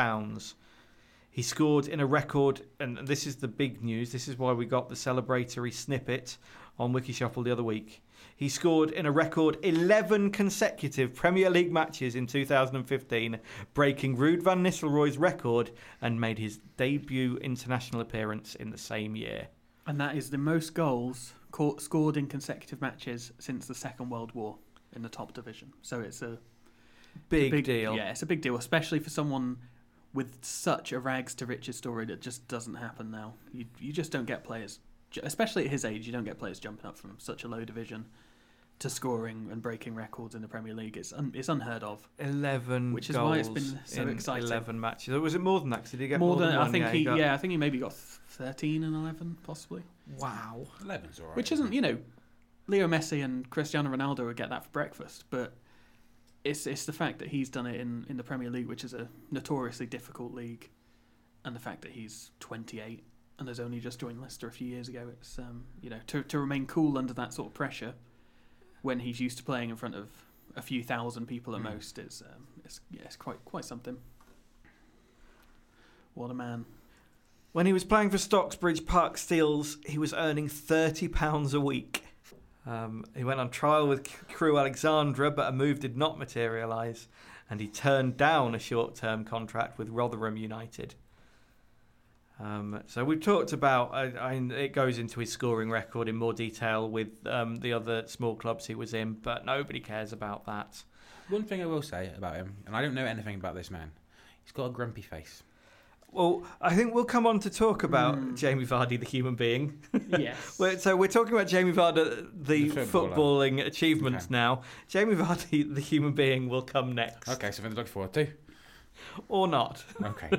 He scored in a record, and this is the big news, this is why we got the celebratory snippet on Wikishuffle the other week. He scored in a record 11 consecutive Premier League matches in 2015, breaking Ruud van Nistelrooy's record, and made his debut international appearance in the same year. And that is the most goals scored in consecutive matches since the Second World War in the top division. So it's a big deal. Yeah, it's a big deal, especially for someone with such a rags-to-riches story that just doesn't happen now. You just don't get players, especially at his age, you don't get players jumping up from such a low division to scoring and breaking records in the Premier League. It's unheard of. 11 which is goals why it's been so in exciting. 11 matches. Or was it more than that? Did he get more than one? I think he maybe got 13 and 11, possibly. Wow. 11's all right. Which isn't, Leo Messi and Cristiano Ronaldo would get that for breakfast, but it's the fact that he's done it in the Premier League, which is a notoriously difficult league, and the fact that he's 28 and has only just joined Leicester a few years ago. It's to remain cool under that sort of pressure when he's used to playing in front of a few thousand people at most is it's quite something. What a man. When he was playing for Stocksbridge Park Steels, he was earning £30 a week. He went on trial with Crewe Alexandra, but a move did not materialise, and he turned down a short-term contract with Rotherham United. So we've talked about, it goes into his scoring record in more detail with the other small clubs he was in, but nobody cares about that. One thing I will say about him, and I don't know anything about this man, he's got a grumpy face. Well, I think we'll come on to talk about Jamie Vardy, the human being. Yes. So we're talking about Jamie Vardy, the footballing achievements now. Jamie Vardy, the human being, will come next. Okay, something to look forward to. Or not. Okay.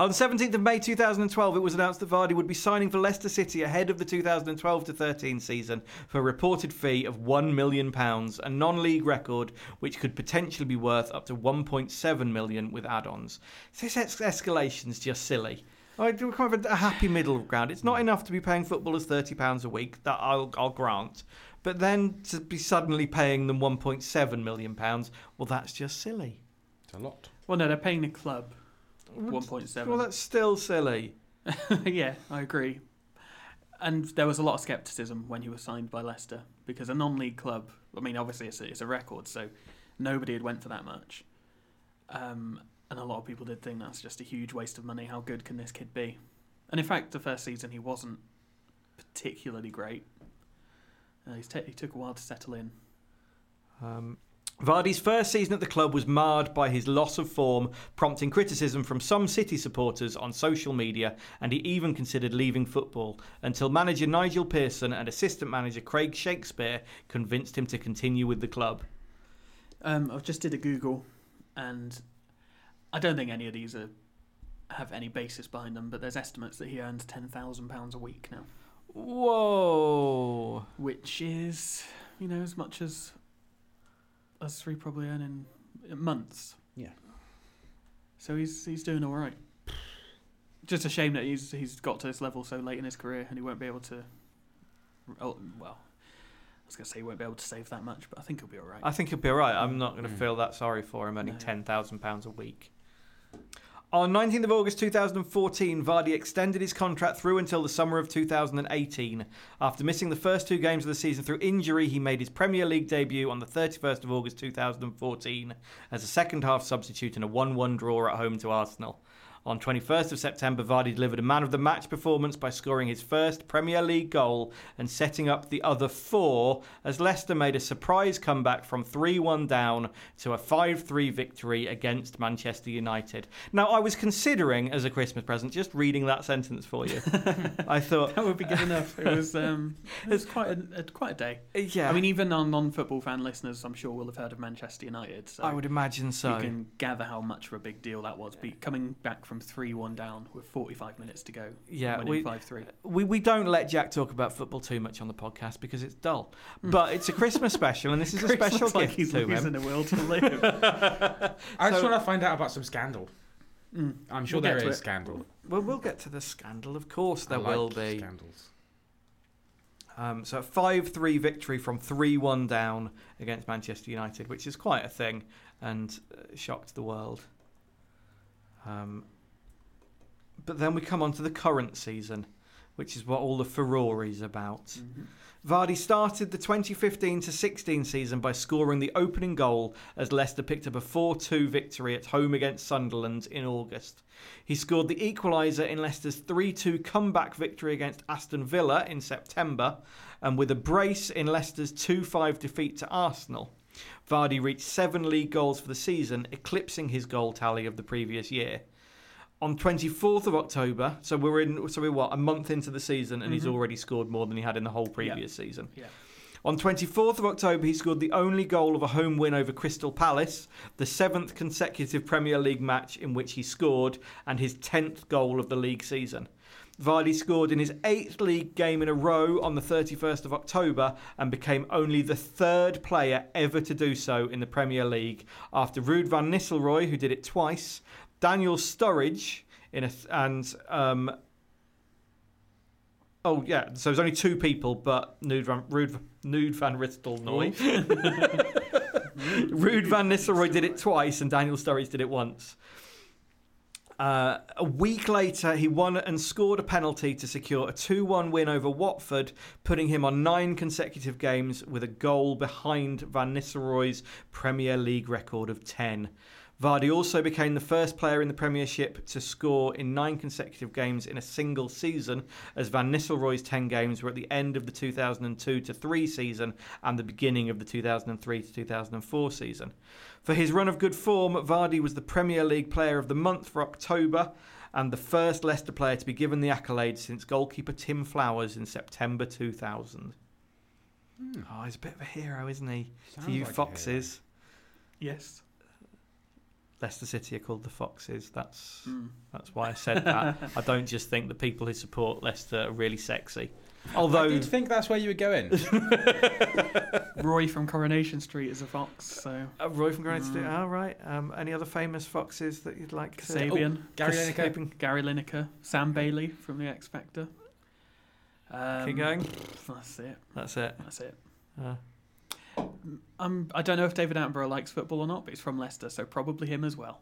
On the 17th of May 2012, it was announced that Vardy would be signing for Leicester City ahead of the 2012-13 season for a reported fee of £1 million, a non-league record which could potentially be worth up to £1.7 million with add-ons. This escalation's just silly. I do kind of a happy middle ground. It's not enough to be paying footballers £30 a week, that I'll grant, but then to be suddenly paying them £1.7 million, well, that's just silly. It's a lot. Well, no, they're paying the club. 1.7. Well, that's still silly. Yeah, I agree. And there was a lot of scepticism when he was signed by Leicester because a non-league club, I mean, obviously it's a record, so nobody had went for that much. And a lot of people did think that's just a huge waste of money. How good can this kid be? And in fact, the first season he wasn't particularly great. He took a while to settle in. Vardy's first season at the club was marred by his loss of form, prompting criticism from some City supporters on social media, and he even considered leaving football, until manager Nigel Pearson and assistant manager Craig Shakespeare convinced him to continue with the club. I just did a Google, and I don't think any of these have any basis behind them, but there's estimates that he earns £10,000 a week now. Whoa! Which is, you know, as much as us three probably earn in months. Yeah. So he's doing all right. Just a shame that he's got to this level so late in his career and he won't be able to. Oh, well, I was going to say he won't be able to save that much, but I think he'll be all right. I think he'll be all right. I'm not going to feel that sorry for him earning £10,000 a week. On 19th of August 2014, Vardy extended his contract through until the summer of 2018. After missing the first two games of the season through injury, he made his Premier League debut on the 31st of August 2014 as a second-half substitute in a 1-1 draw at home to Arsenal. On 21st of September, Vardy delivered a man-of-the-match performance by scoring his first Premier League goal and setting up the other four as Leicester made a surprise comeback from 3-1 down to a 5-3 victory against Manchester United. Now, I was considering, as a Christmas present, just reading that sentence for you. I thought that would be good enough. It was quite a day. Yeah. I mean, even our non-football fan listeners, I'm sure, will have heard of Manchester United. So I would imagine so. You can gather how much of a big deal that was. But coming back from 3-1 down with 45 minutes to go. Yeah, we 5-3. We don't let Jack talk about football too much on the podcast because it's dull. But it's a Christmas special, and this is Christmas a special like gift he's to him. A world to live. I just want to find out about some scandal. I'm sure there is scandal. Well, we'll get to the scandal. Of course, there will be scandals. So a 5-3 victory from 3-1 down against Manchester United, which is quite a thing, and shocked the world. But then we come on to the current season, which is what all the furore is about. Mm-hmm. Vardy started the 2015-16 season by scoring the opening goal as Leicester picked up a 4-2 victory at home against Sunderland in August. He scored the equaliser in Leicester's 3-2 comeback victory against Aston Villa in September, and with a brace in Leicester's 2-5 defeat to Arsenal. Vardy reached 7 league goals for the season, eclipsing his goal tally of the previous year. On 24th of October, so we're a month into the season, and he's already scored more than he had in the whole previous season. Yeah. On 24th of October, he scored the only goal of a home win over Crystal Palace, the 7th consecutive Premier League match in which he scored, and his 10th goal of the league season. Vardy scored in his 8th league game in a row on the 31st of October and became only the 3rd player ever to do so in the Premier League, after Ruud van Nistelrooy, who did it twice, Daniel Sturridge, so there's only 2 people, but Ruud van Nistelrooy did it twice and Daniel Sturridge did it once. A week later, he won and scored a penalty to secure a 2-1 win over Watford, putting him on 9 consecutive games with a goal behind Van Nistelrooy's Premier League record of 10. Vardy also became the first player in the Premiership to score in 9 consecutive games in a single season, as Van Nistelrooy's 10 games were at the end of the 2002-03 season and the beginning of the 2003-04 season. For his run of good form, Vardy was the Premier League Player of the Month for October and the first Leicester player to be given the accolade since goalkeeper Tim Flowers in September 2000. Oh, he's a bit of a hero, isn't he? To you like foxes. Yes. Leicester City are called the Foxes. That's why I said that. I don't just think the people who support Leicester are really sexy. Although I did think that's where you were going. Roy from Coronation Street is a fox. So Roy from Coronation Street. Oh, right. Any other famous foxes that you'd like? Kasabian. Oh, Gary Lineker. Sam Bailey from The X Factor. Keep going. That's it. I don't know if David Attenborough likes football or not, but he's from Leicester, so probably him as well.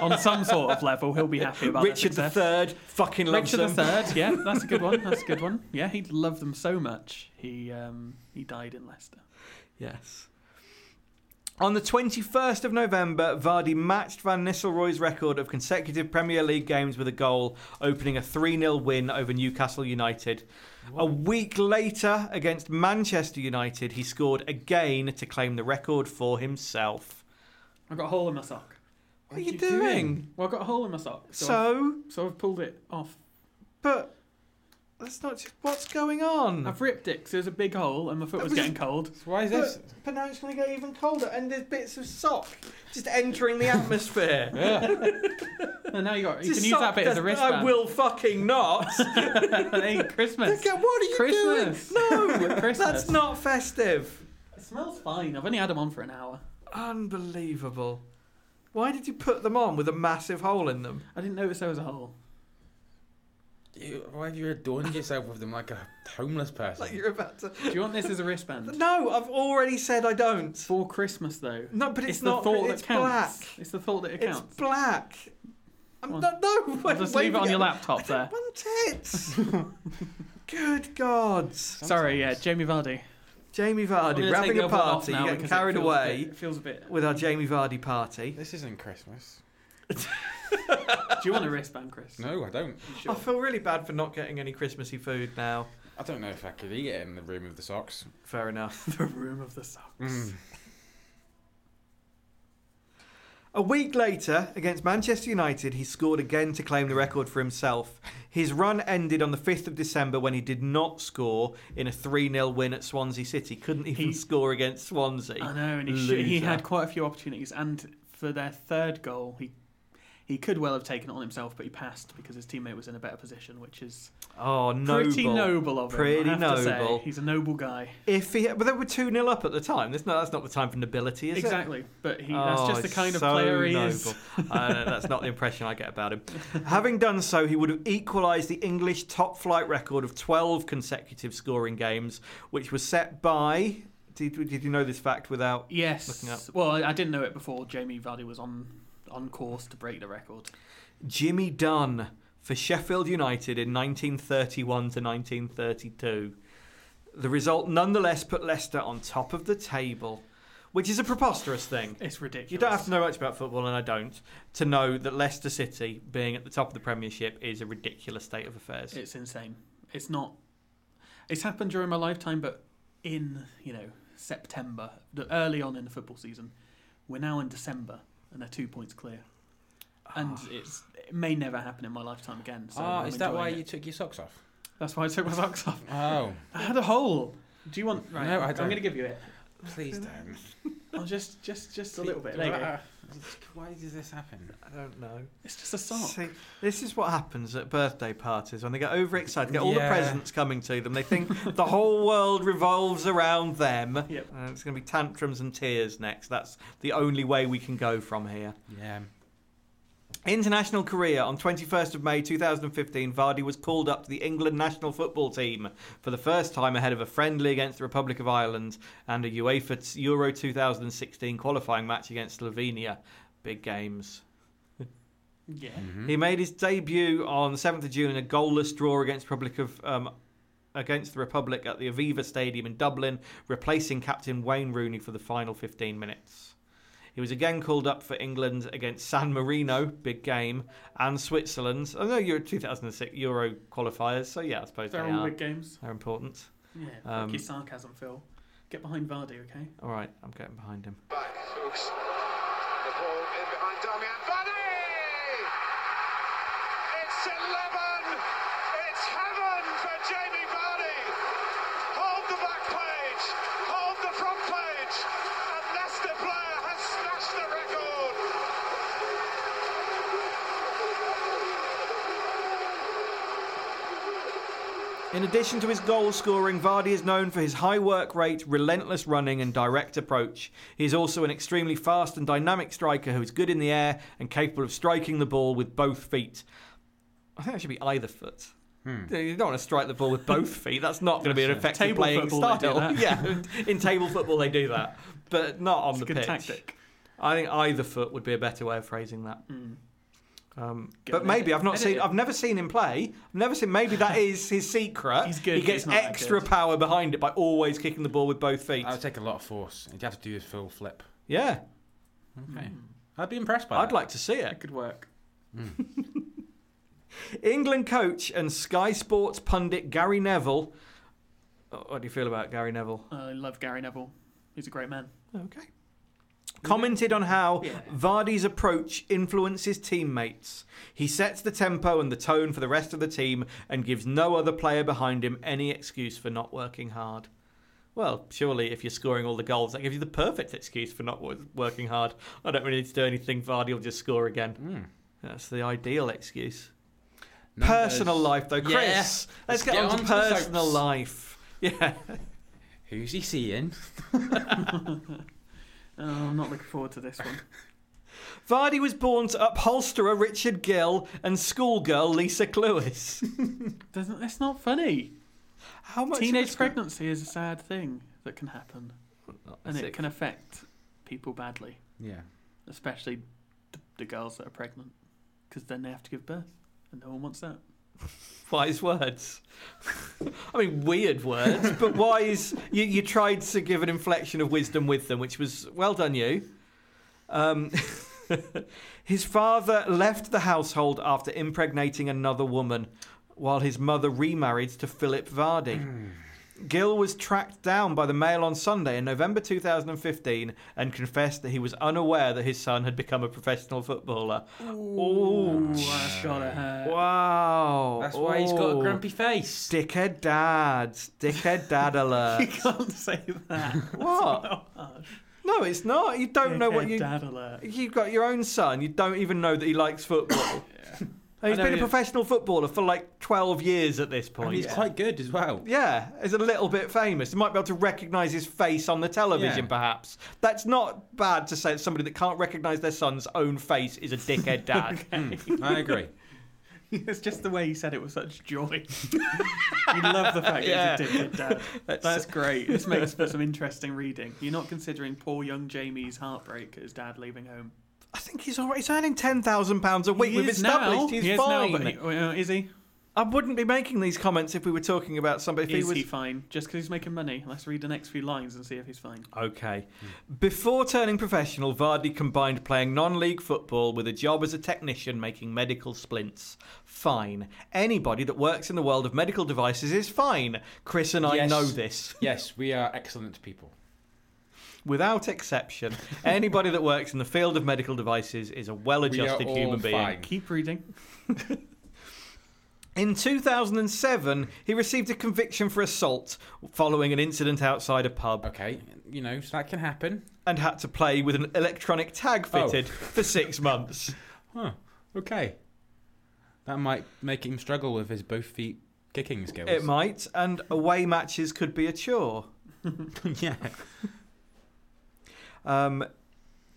On some sort of level, he'll be happy about Richard the Third fucking loves them. Richard the Third, yeah, that's a good one. Yeah, he loved them so much. He died in Leicester. Yes. On the 21st of November, Vardy matched Van Nistelrooy's record of consecutive Premier League games with a goal, opening a 3-0 win over Newcastle United. Whoa. A week later, against Manchester United, he scored again to claim the record for himself. I got a hole in my sock. What are you doing? Well, I got a hole in my sock. So I've pulled it off. But that's not... What's going on? I've ripped it because there's a big hole and my foot was getting cold. Why is this? But now it's going to get even colder and there's bits of sock just entering the atmosphere. Yeah. And now you can use that bit as a wristband. I will fucking not. It ain't Christmas. What are you doing? No, Christmas. That's not festive. It smells fine. I've only had them on for an hour. Unbelievable. Why did you put them on with a massive hole in them? I didn't notice there was a hole. Why have you adorned yourself with them like a homeless person? Like you're about to... Do you want this as a wristband? No, I've already said I don't. For Christmas, though. No, but it's not... It's black. It's the thought that it counts. It's black. I'll just leave it on your laptop there. I want it. Good God. Sorry, yeah, Jamie Vardy. Jamie Vardy, we're having a party, getting carried away with our Jamie Vardy party. This isn't Christmas. Do you want a wristband, Chris? No, I don't. Sure? I feel really bad for not getting any Christmassy food now. I don't know if I could eat it in the room of the socks. Fair enough. The room of the socks. Mm. A week later, against Manchester United, he scored again to claim the record for himself. His run ended on the 5th of December when he did not score in a 3-0 win at Swansea City. Couldn't even score against Swansea. I know, and he had quite a few opportunities. And for their third goal, he could well have taken it on himself, but he passed because his teammate was in a better position, which is pretty noble of him. I have to say. He's a noble guy. But they were 2-0 up at the time. That's not the time for nobility, is it? Exactly. But that's just the kind of player he is. That's not the impression I get about him. Having done so, he would have equalised the English top-flight record of 12 consecutive scoring games, which was set by... Did you know this fact without looking up? Well, I didn't know it before Jamie Vardy was on course to break the record. Jimmy Dunn for Sheffield United in 1931 to 1932. The result nonetheless put Leicester on top of the table, which is a preposterous thing. It's ridiculous. You don't have to know much about football, and I don't, to know that Leicester City being at the top of the Premiership is a ridiculous state of affairs. It's insane. It's not... It's happened during my lifetime, but in, September, early on in the football season. We're now in December. And they're 2 points clear. And it may never happen in my lifetime again. So is that why you took your socks off? That's why I took my socks off. Oh. I had a hole. Do you want... Right, no, I don't. I'm going to give you it. Please don't. I'll just a little bit. There you go. Why does this happen? I don't know. It's just a sock. See, this is what happens at birthday parties when they get overexcited, get all the presents coming to them. They think the whole world revolves around them. Yep. It's going to be tantrums and tears next. That's the only way we can go from here. Yeah. International career. On 21st of May 2015, Vardy was called up to the England national football team for the first time ahead of a friendly against the Republic of Ireland and a UEFA Euro 2016 qualifying match against Slovenia. Big games. Yeah. Mm-hmm. He made his debut on the 7th of June in a goalless draw against the Republic at the Aviva Stadium in Dublin, replacing captain Wayne Rooney for the final 15 minutes. He was again called up for England against San Marino, big game, and Switzerland. I know you're 2006 Euro qualifiers, so yeah, I suppose they're all big games. They're important. Yeah, fuck your sarcasm, Phil. Get behind Vardy, okay? All right, I'm getting behind him. Back, folks. The ball in behind Damian Vardy! It's 11! It's heaven for Jamie Vardy! Hold the back page! Hold the front page! And Leicester player has smashed the record! In addition to his goal scoring, Vardy is known for his high work rate, relentless running and direct approach. He is also an extremely fast and dynamic striker who is good in the air and capable of striking the ball with both feet. I think that should be either foot. You don't want to strike the ball with both feet. That's not going to be an effective playing style. Yeah, in table football they do that, but not on the pitch. It's a good tactic. I think either foot would be a better way of phrasing that. But maybe I've never seen him play. Maybe that is his secret. He's good. He gets extra power behind it by always kicking the ball with both feet. That would take a lot of force. You'd have to do his full flip. Yeah. Okay. I'd be impressed by that. I'd like to see it. It could work. England coach and Sky Sports pundit Gary Neville. What do you feel about Gary Neville? I love Gary Neville. He's a great man. Okay. Commented on how Vardy's approach influences teammates. He sets the tempo and the tone for the rest of the team and gives no other player behind him any excuse for not working hard. Well, surely if you're scoring all the goals, that gives you the perfect excuse for not working hard. I don't really need to do anything, Vardy will just score again. That's the ideal excuse. Numbers. Personal life, though, Chris. Let's get on to personal life. Yeah. Who's he seeing? I'm not looking forward to this one. Vardy was born to upholsterer Richard Gill and schoolgirl Lisa Cluis. That's not funny. How much teenage pregnancy is a sad thing that can happen, and it can affect people badly. Yeah, especially the girls that are pregnant, because then they have to give birth, and no one wants that. Wise words. I mean, weird words, but wise. You tried to give an inflection of wisdom with them, which was well done, you. His father left the household after impregnating another woman, while his mother remarried to Philip Vardy. Gill was tracked down by the Mail on Sunday in November 2015 and confessed that he was unaware that his son had become a professional footballer. Ooh, that's gotta hurt. Wow. That's why he's got a grumpy face. Dickhead dad. Dickhead dad alert. You can't say that. What? That's not. No, it's not. You don't know what you... Dickhead dad alert. You've got your own son. You don't even know that he likes football. Yeah. He's been a professional footballer for like 12 years at this point. And he's quite good as well. Yeah, he's a little bit famous. You might be able to recognise his face on the television, perhaps. That's not bad to say that somebody that can't recognise their son's own face is a dickhead dad. I agree. It's just the way he said it with such joy. You love the fact that he's a dickhead dad. That's great. This makes for some interesting reading. You're not considering poor young Jamie's heartbreak at his dad leaving home. I think he's all right. He's earning £10,000 a week. We've established he's fine. Is he? I wouldn't be making these comments if we were talking about somebody. Is he fine? Just because he's making money. Let's read the next few lines and see if he's fine. Okay. Before turning professional, Vardy combined playing non-league football with a job as a technician making medical splints. Fine. Anybody that works in the world of medical devices is fine. Chris and I know this. Yes, we are excellent people. Without exception, anybody that works in the field of medical devices is a well-adjusted human being. Fine. Keep reading. In 2007, he received a conviction for assault following an incident outside a pub. Okay, so that can happen. And had to play with an electronic tag fitted for 6 months. Huh, okay. That might make him struggle with his both feet kicking skills. It might, and away matches could be a chore. Yeah.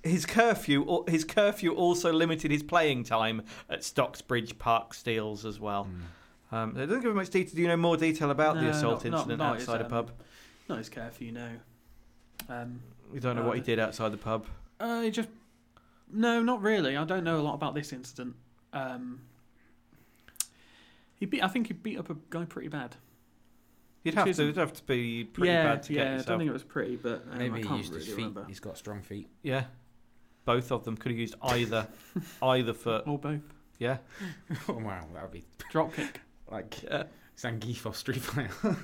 His curfew also limited his playing time at Stocksbridge Park Steels as well. It doesn't give much detail. Do you know more detail about the assault incident outside a pub? Not his curfew, no. We don't know what he did outside the pub. Not really. I don't know a lot about this incident. I think he beat up a guy pretty bad. It'd have to be pretty bad to get yourself. I don't think it was pretty, but maybe he used his feet. Remember. He's got strong feet. Yeah, both of them could have used either foot or both. Yeah. Oh wow, that would be drop kick like Zangief off Street Fighter.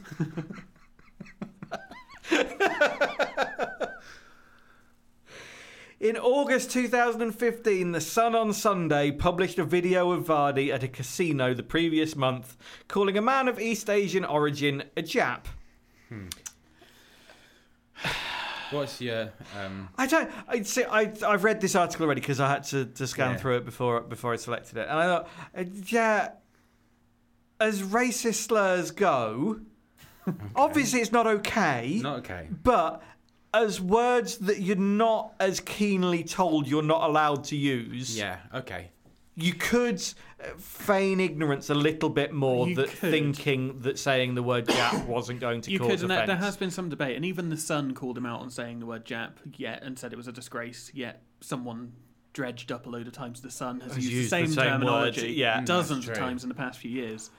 In August 2015, The Sun on Sunday published a video of Vardy at a casino the previous month, calling a man of East Asian origin a Jap. What's your... I've read this article already because I had to scan through it before I selected it. And I thought, as racist slurs go, okay, obviously it's not okay. Not okay. But as words that you're not as keenly told you're not allowed to use. Yeah, okay. You could feign ignorance a little bit more, thinking that saying the word Jap wasn't going to cause offence. There has been some debate, and even The Sun called him out on saying the word Jap, and said it was a disgrace, yet someone dredged up a load of times The Sun has used the same terminology words, dozens of times in the past few years.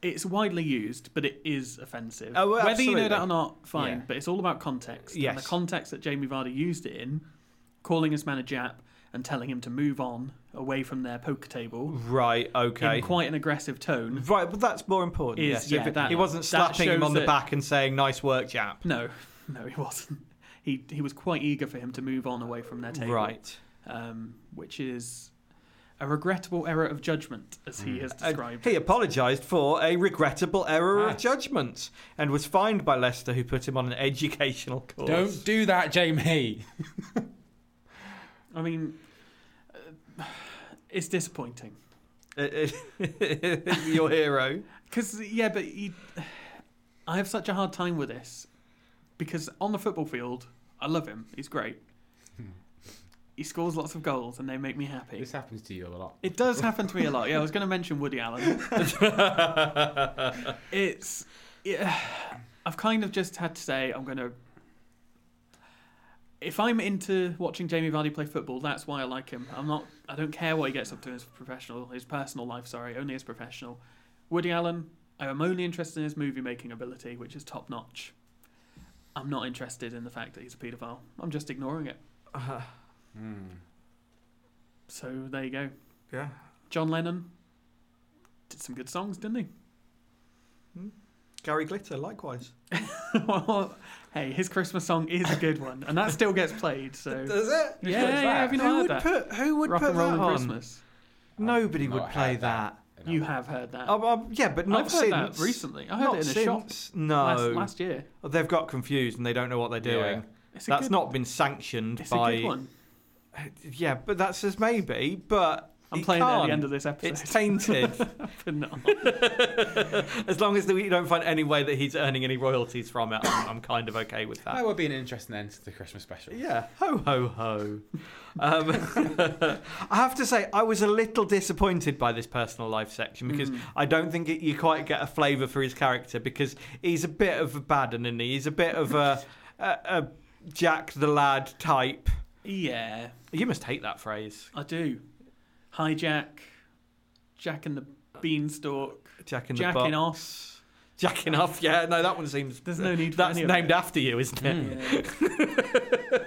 It's widely used, but it is offensive. Oh, well, whether you know that or not, fine, but it's all about context. Yes. And the context that Jamie Vardy used it in, calling his man a Jap and telling him to move on away from their poker table. Right, okay. In quite an aggressive tone. Right, but that's more important. He wasn't slapping him on the back and saying, nice work, Jap. No, he wasn't. He was quite eager for him to move on away from their table. Right. Which is a regrettable error of judgment, as he has described. He apologised for a regrettable error of judgment and was fined by Leicester, who put him on an educational course. Don't do that, Jamie. I mean, it's disappointing. Your hero. Because, but I have such a hard time with this. Because on the football field, I love him. He's great. He scores lots of goals and they make me happy. This happens to you a lot. It does happen to me a lot. Yeah, I was going to mention Woody Allen. I've kind of just had to say I'm going to... If I'm into watching Jamie Vardy play football, that's why I like him. I don't care what he gets up to in his personal life, only his professional. Woody Allen, I'm only interested in his movie-making ability, which is top-notch. I'm not interested in the fact that he's a paedophile. I'm just ignoring it. So there you go. Yeah. John Lennon did some good songs, didn't he? Gary Glitter, likewise. Well, hey, his Christmas song is a good one, and that still gets played. So does it? Yeah. Have you not heard that? Who would put that on Christmas? Nobody would play that. You have heard that. Yeah, but not since. I've heard that recently. I heard it in a shop. No, last year. They've got confused and they don't know what they're doing. That's not been sanctioned by... It's a good one. Yeah, but that's just maybe, but... I'm playing it at the end of this episode. It's tainted. But not. As long as we don't find any way that he's earning any royalties from it, I'm kind of okay with that. That would be an interesting end to the Christmas special. Yeah. Ho, ho, ho. I have to say, I was a little disappointed by this personal life section because I don't think you quite get a flavour for his character because he's a bit of a bad one, isn't he? He's a bit of a Jack the Lad type. Yeah. You must hate that phrase. I do. Hi Jack, Jack and the Beanstalk, Jacking Off. Jacking Off, yeah. No, that one seems... There's no need for That's named after you, isn't it?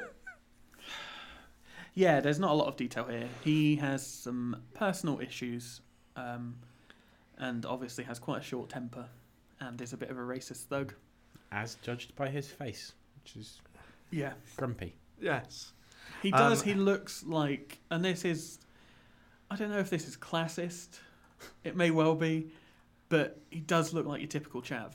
Yeah. There's not a lot of detail here. He has some personal issues and obviously has quite a short temper and is a bit of a racist thug. As judged by his face, which is grumpy. Yes. He does. He looks like... And this is... I don't know if this is classist. It may well be. But he does look like your typical chav.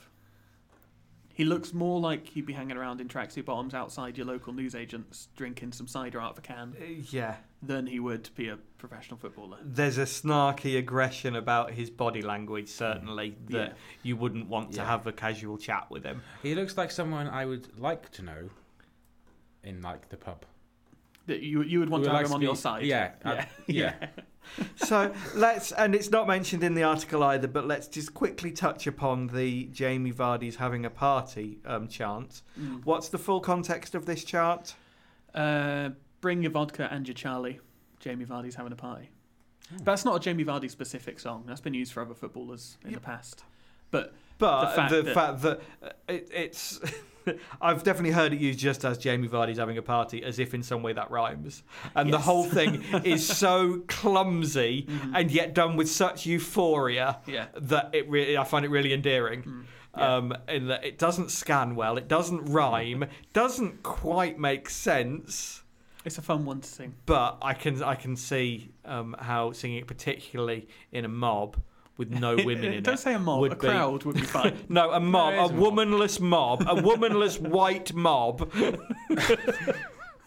He looks more like he'd be hanging around in tracksuit bottoms outside your local newsagents drinking some cider out of a can. Yeah. Than he would be a professional footballer. There's a snarky aggression about his body language, certainly, that you wouldn't want to have a casual chat with him. He looks like someone I would like to know in, the pub. That you would want to have him on your side. Yeah. So and it's not mentioned in the article either, but let's just quickly touch upon the Jamie Vardy's having a party chant. What's the full context of this chant? Bring your vodka and your Charlie. Jamie Vardy's having a party. Oh. That's not a Jamie Vardy specific song. That's been used for other footballers in the past. But the fact that it's... I've definitely heard it used just as Jamie Vardy's having a party, as if in some way that rhymes. And the whole thing is so clumsy and yet done with such euphoria that I find it really endearing. In that it doesn't scan well, it doesn't rhyme, doesn't quite make sense. It's a fun one to sing. But I can see how singing it, particularly in a mob, with no women in it. Don't say a mob. A crowd would be fine. No, a mob. A womanless mob. A womanless white mob. They're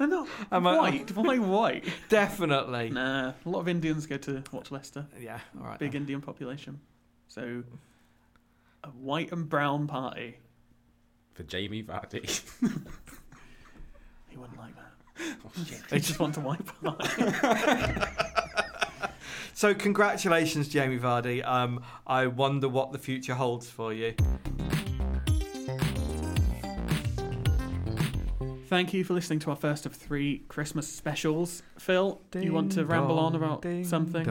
not white. Why white? Definitely. Nah. A lot of Indians go to watch Leicester. Yeah. All right. Big Indian population. So A white and brown party. For Jamie Vardy. He wouldn't like that. Oh, shit. They just want a white party. So congratulations, Jamie Vardy. I wonder what the future holds for you. Thank you for listening to our first of three Christmas specials. Phil, do you want to ramble on about something?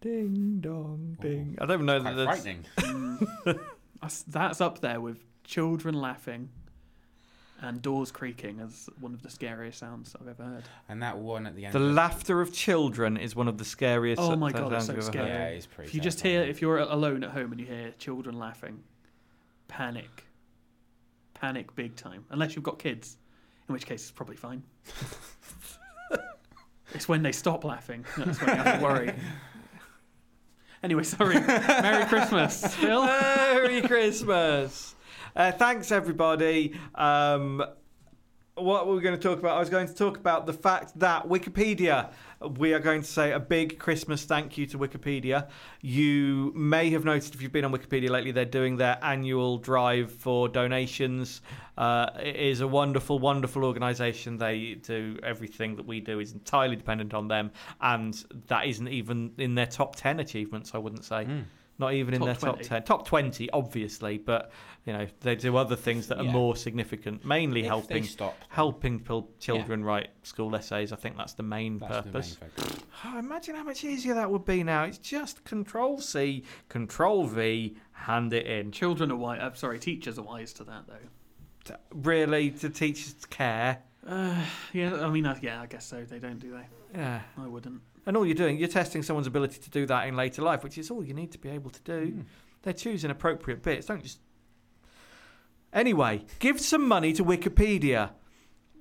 Ding dong, ding. I don't know that that's frightening. That's up there with children laughing and doors creaking as one of the scariest sounds I've ever heard. And that one at the end. The laughter of children is one of the scariest. Oh my God, it's so scary. Yeah, it's pretty. If you just hear, if you're alone at home and you hear children laughing, panic. Panic big time, unless you've got kids, in which case it's probably fine. It's when they stop laughing that's when you have to worry. Anyway, sorry. Merry Christmas, Phil. Merry Christmas. Thanks everybody. What were we going to talk about? I was going to talk about the fact that Wikipedia, we are going to say a big Christmas thank you to Wikipedia. You may have noticed if you've been on Wikipedia lately, they're doing their annual drive for donations. It is a wonderful, wonderful organisation. They do everything that we do is entirely dependent on them. And that isn't even in their top 10 achievements, I wouldn't say. Mm. Not even in their top 10. Top 20, obviously, but you know they do other things that are more significant, mainly helping children write school essays. I think that's the main purpose. Oh, imagine how much easier that would be now. It's just Control-C, Control-V, hand it in. Children are wise. I'm sorry, teachers are wise to that, though. Really? To teachers care? I guess so. They don't, do they? Yeah. I wouldn't. And all you're doing, you're testing someone's ability to do that in later life, which is all you need to be able to do. Mm. They're choosing appropriate bits. Don't just... Anyway, give some money to Wikipedia.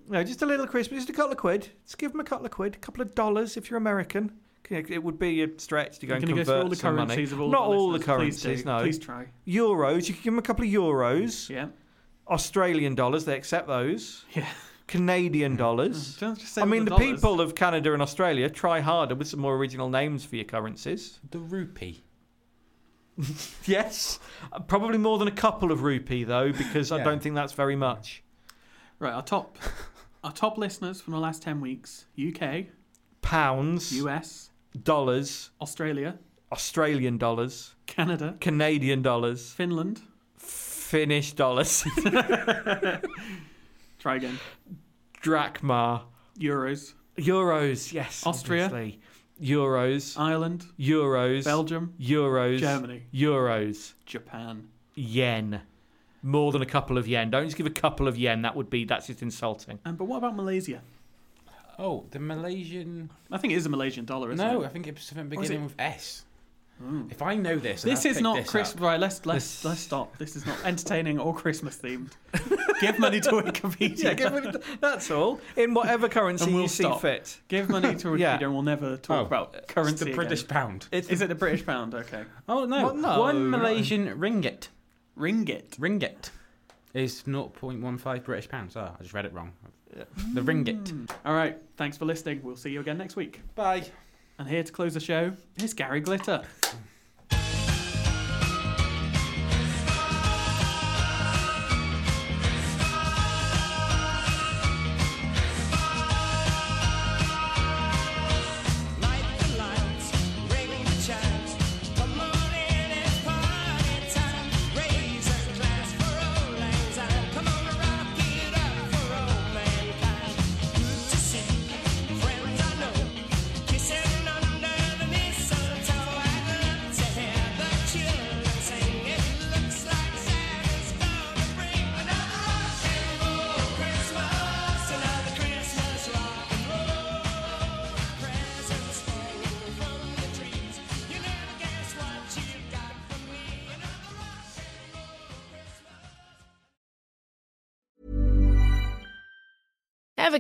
No, just a little Christmas, just a couple of quid. Just give them a couple of quid, a couple of dollars if you're American. It would be a stretch to go and convert all the some currencies money. Of all Not the all the currencies, please no. Please try. Euros, you could give them a couple of euros. Yeah. Australian dollars, they accept those. Yeah. Canadian dollars. I mean, the people of Canada and Australia, try harder with some more original names for your currencies. The rupee. Yes. Probably more than a couple of rupee, though, because I don't think that's very much. Right, our top listeners from the last 10 weeks, UK. Pounds. US. Dollars. Australia. Australian dollars. Canada. Canadian dollars. Finland. Finnish dollars. Try again. Drachma. Euros, yes. Austria. Obviously. Euros. Ireland. Euros. Belgium. Euros. Germany. Euros. Japan. Yen. More than a couple of yen. Don't just give a couple of yen. That's just insulting. But what about Malaysia? Oh, the Malaysian... I think it is a Malaysian dollar, isn't it? No, I think it's something beginning with S. Mm. If I know this... This is not Christmas... Right, let's stop. This is not entertaining or Christmas-themed. Give money to Wikipedia. Yeah, give money to, that's all. In whatever currency we'll you stop. See fit. Give money to Wikipedia and we'll never talk about currency. It's the British pound. Is it the British pound? Okay. Oh, no. Well, no. One Malaysian ringgit. Ringgit. Is 0.15 British pounds. Oh, I just read it wrong. The ringgit. All right. Thanks for listening. We'll see you again next week. Bye. And here to close the show is Gary Glitter. Ever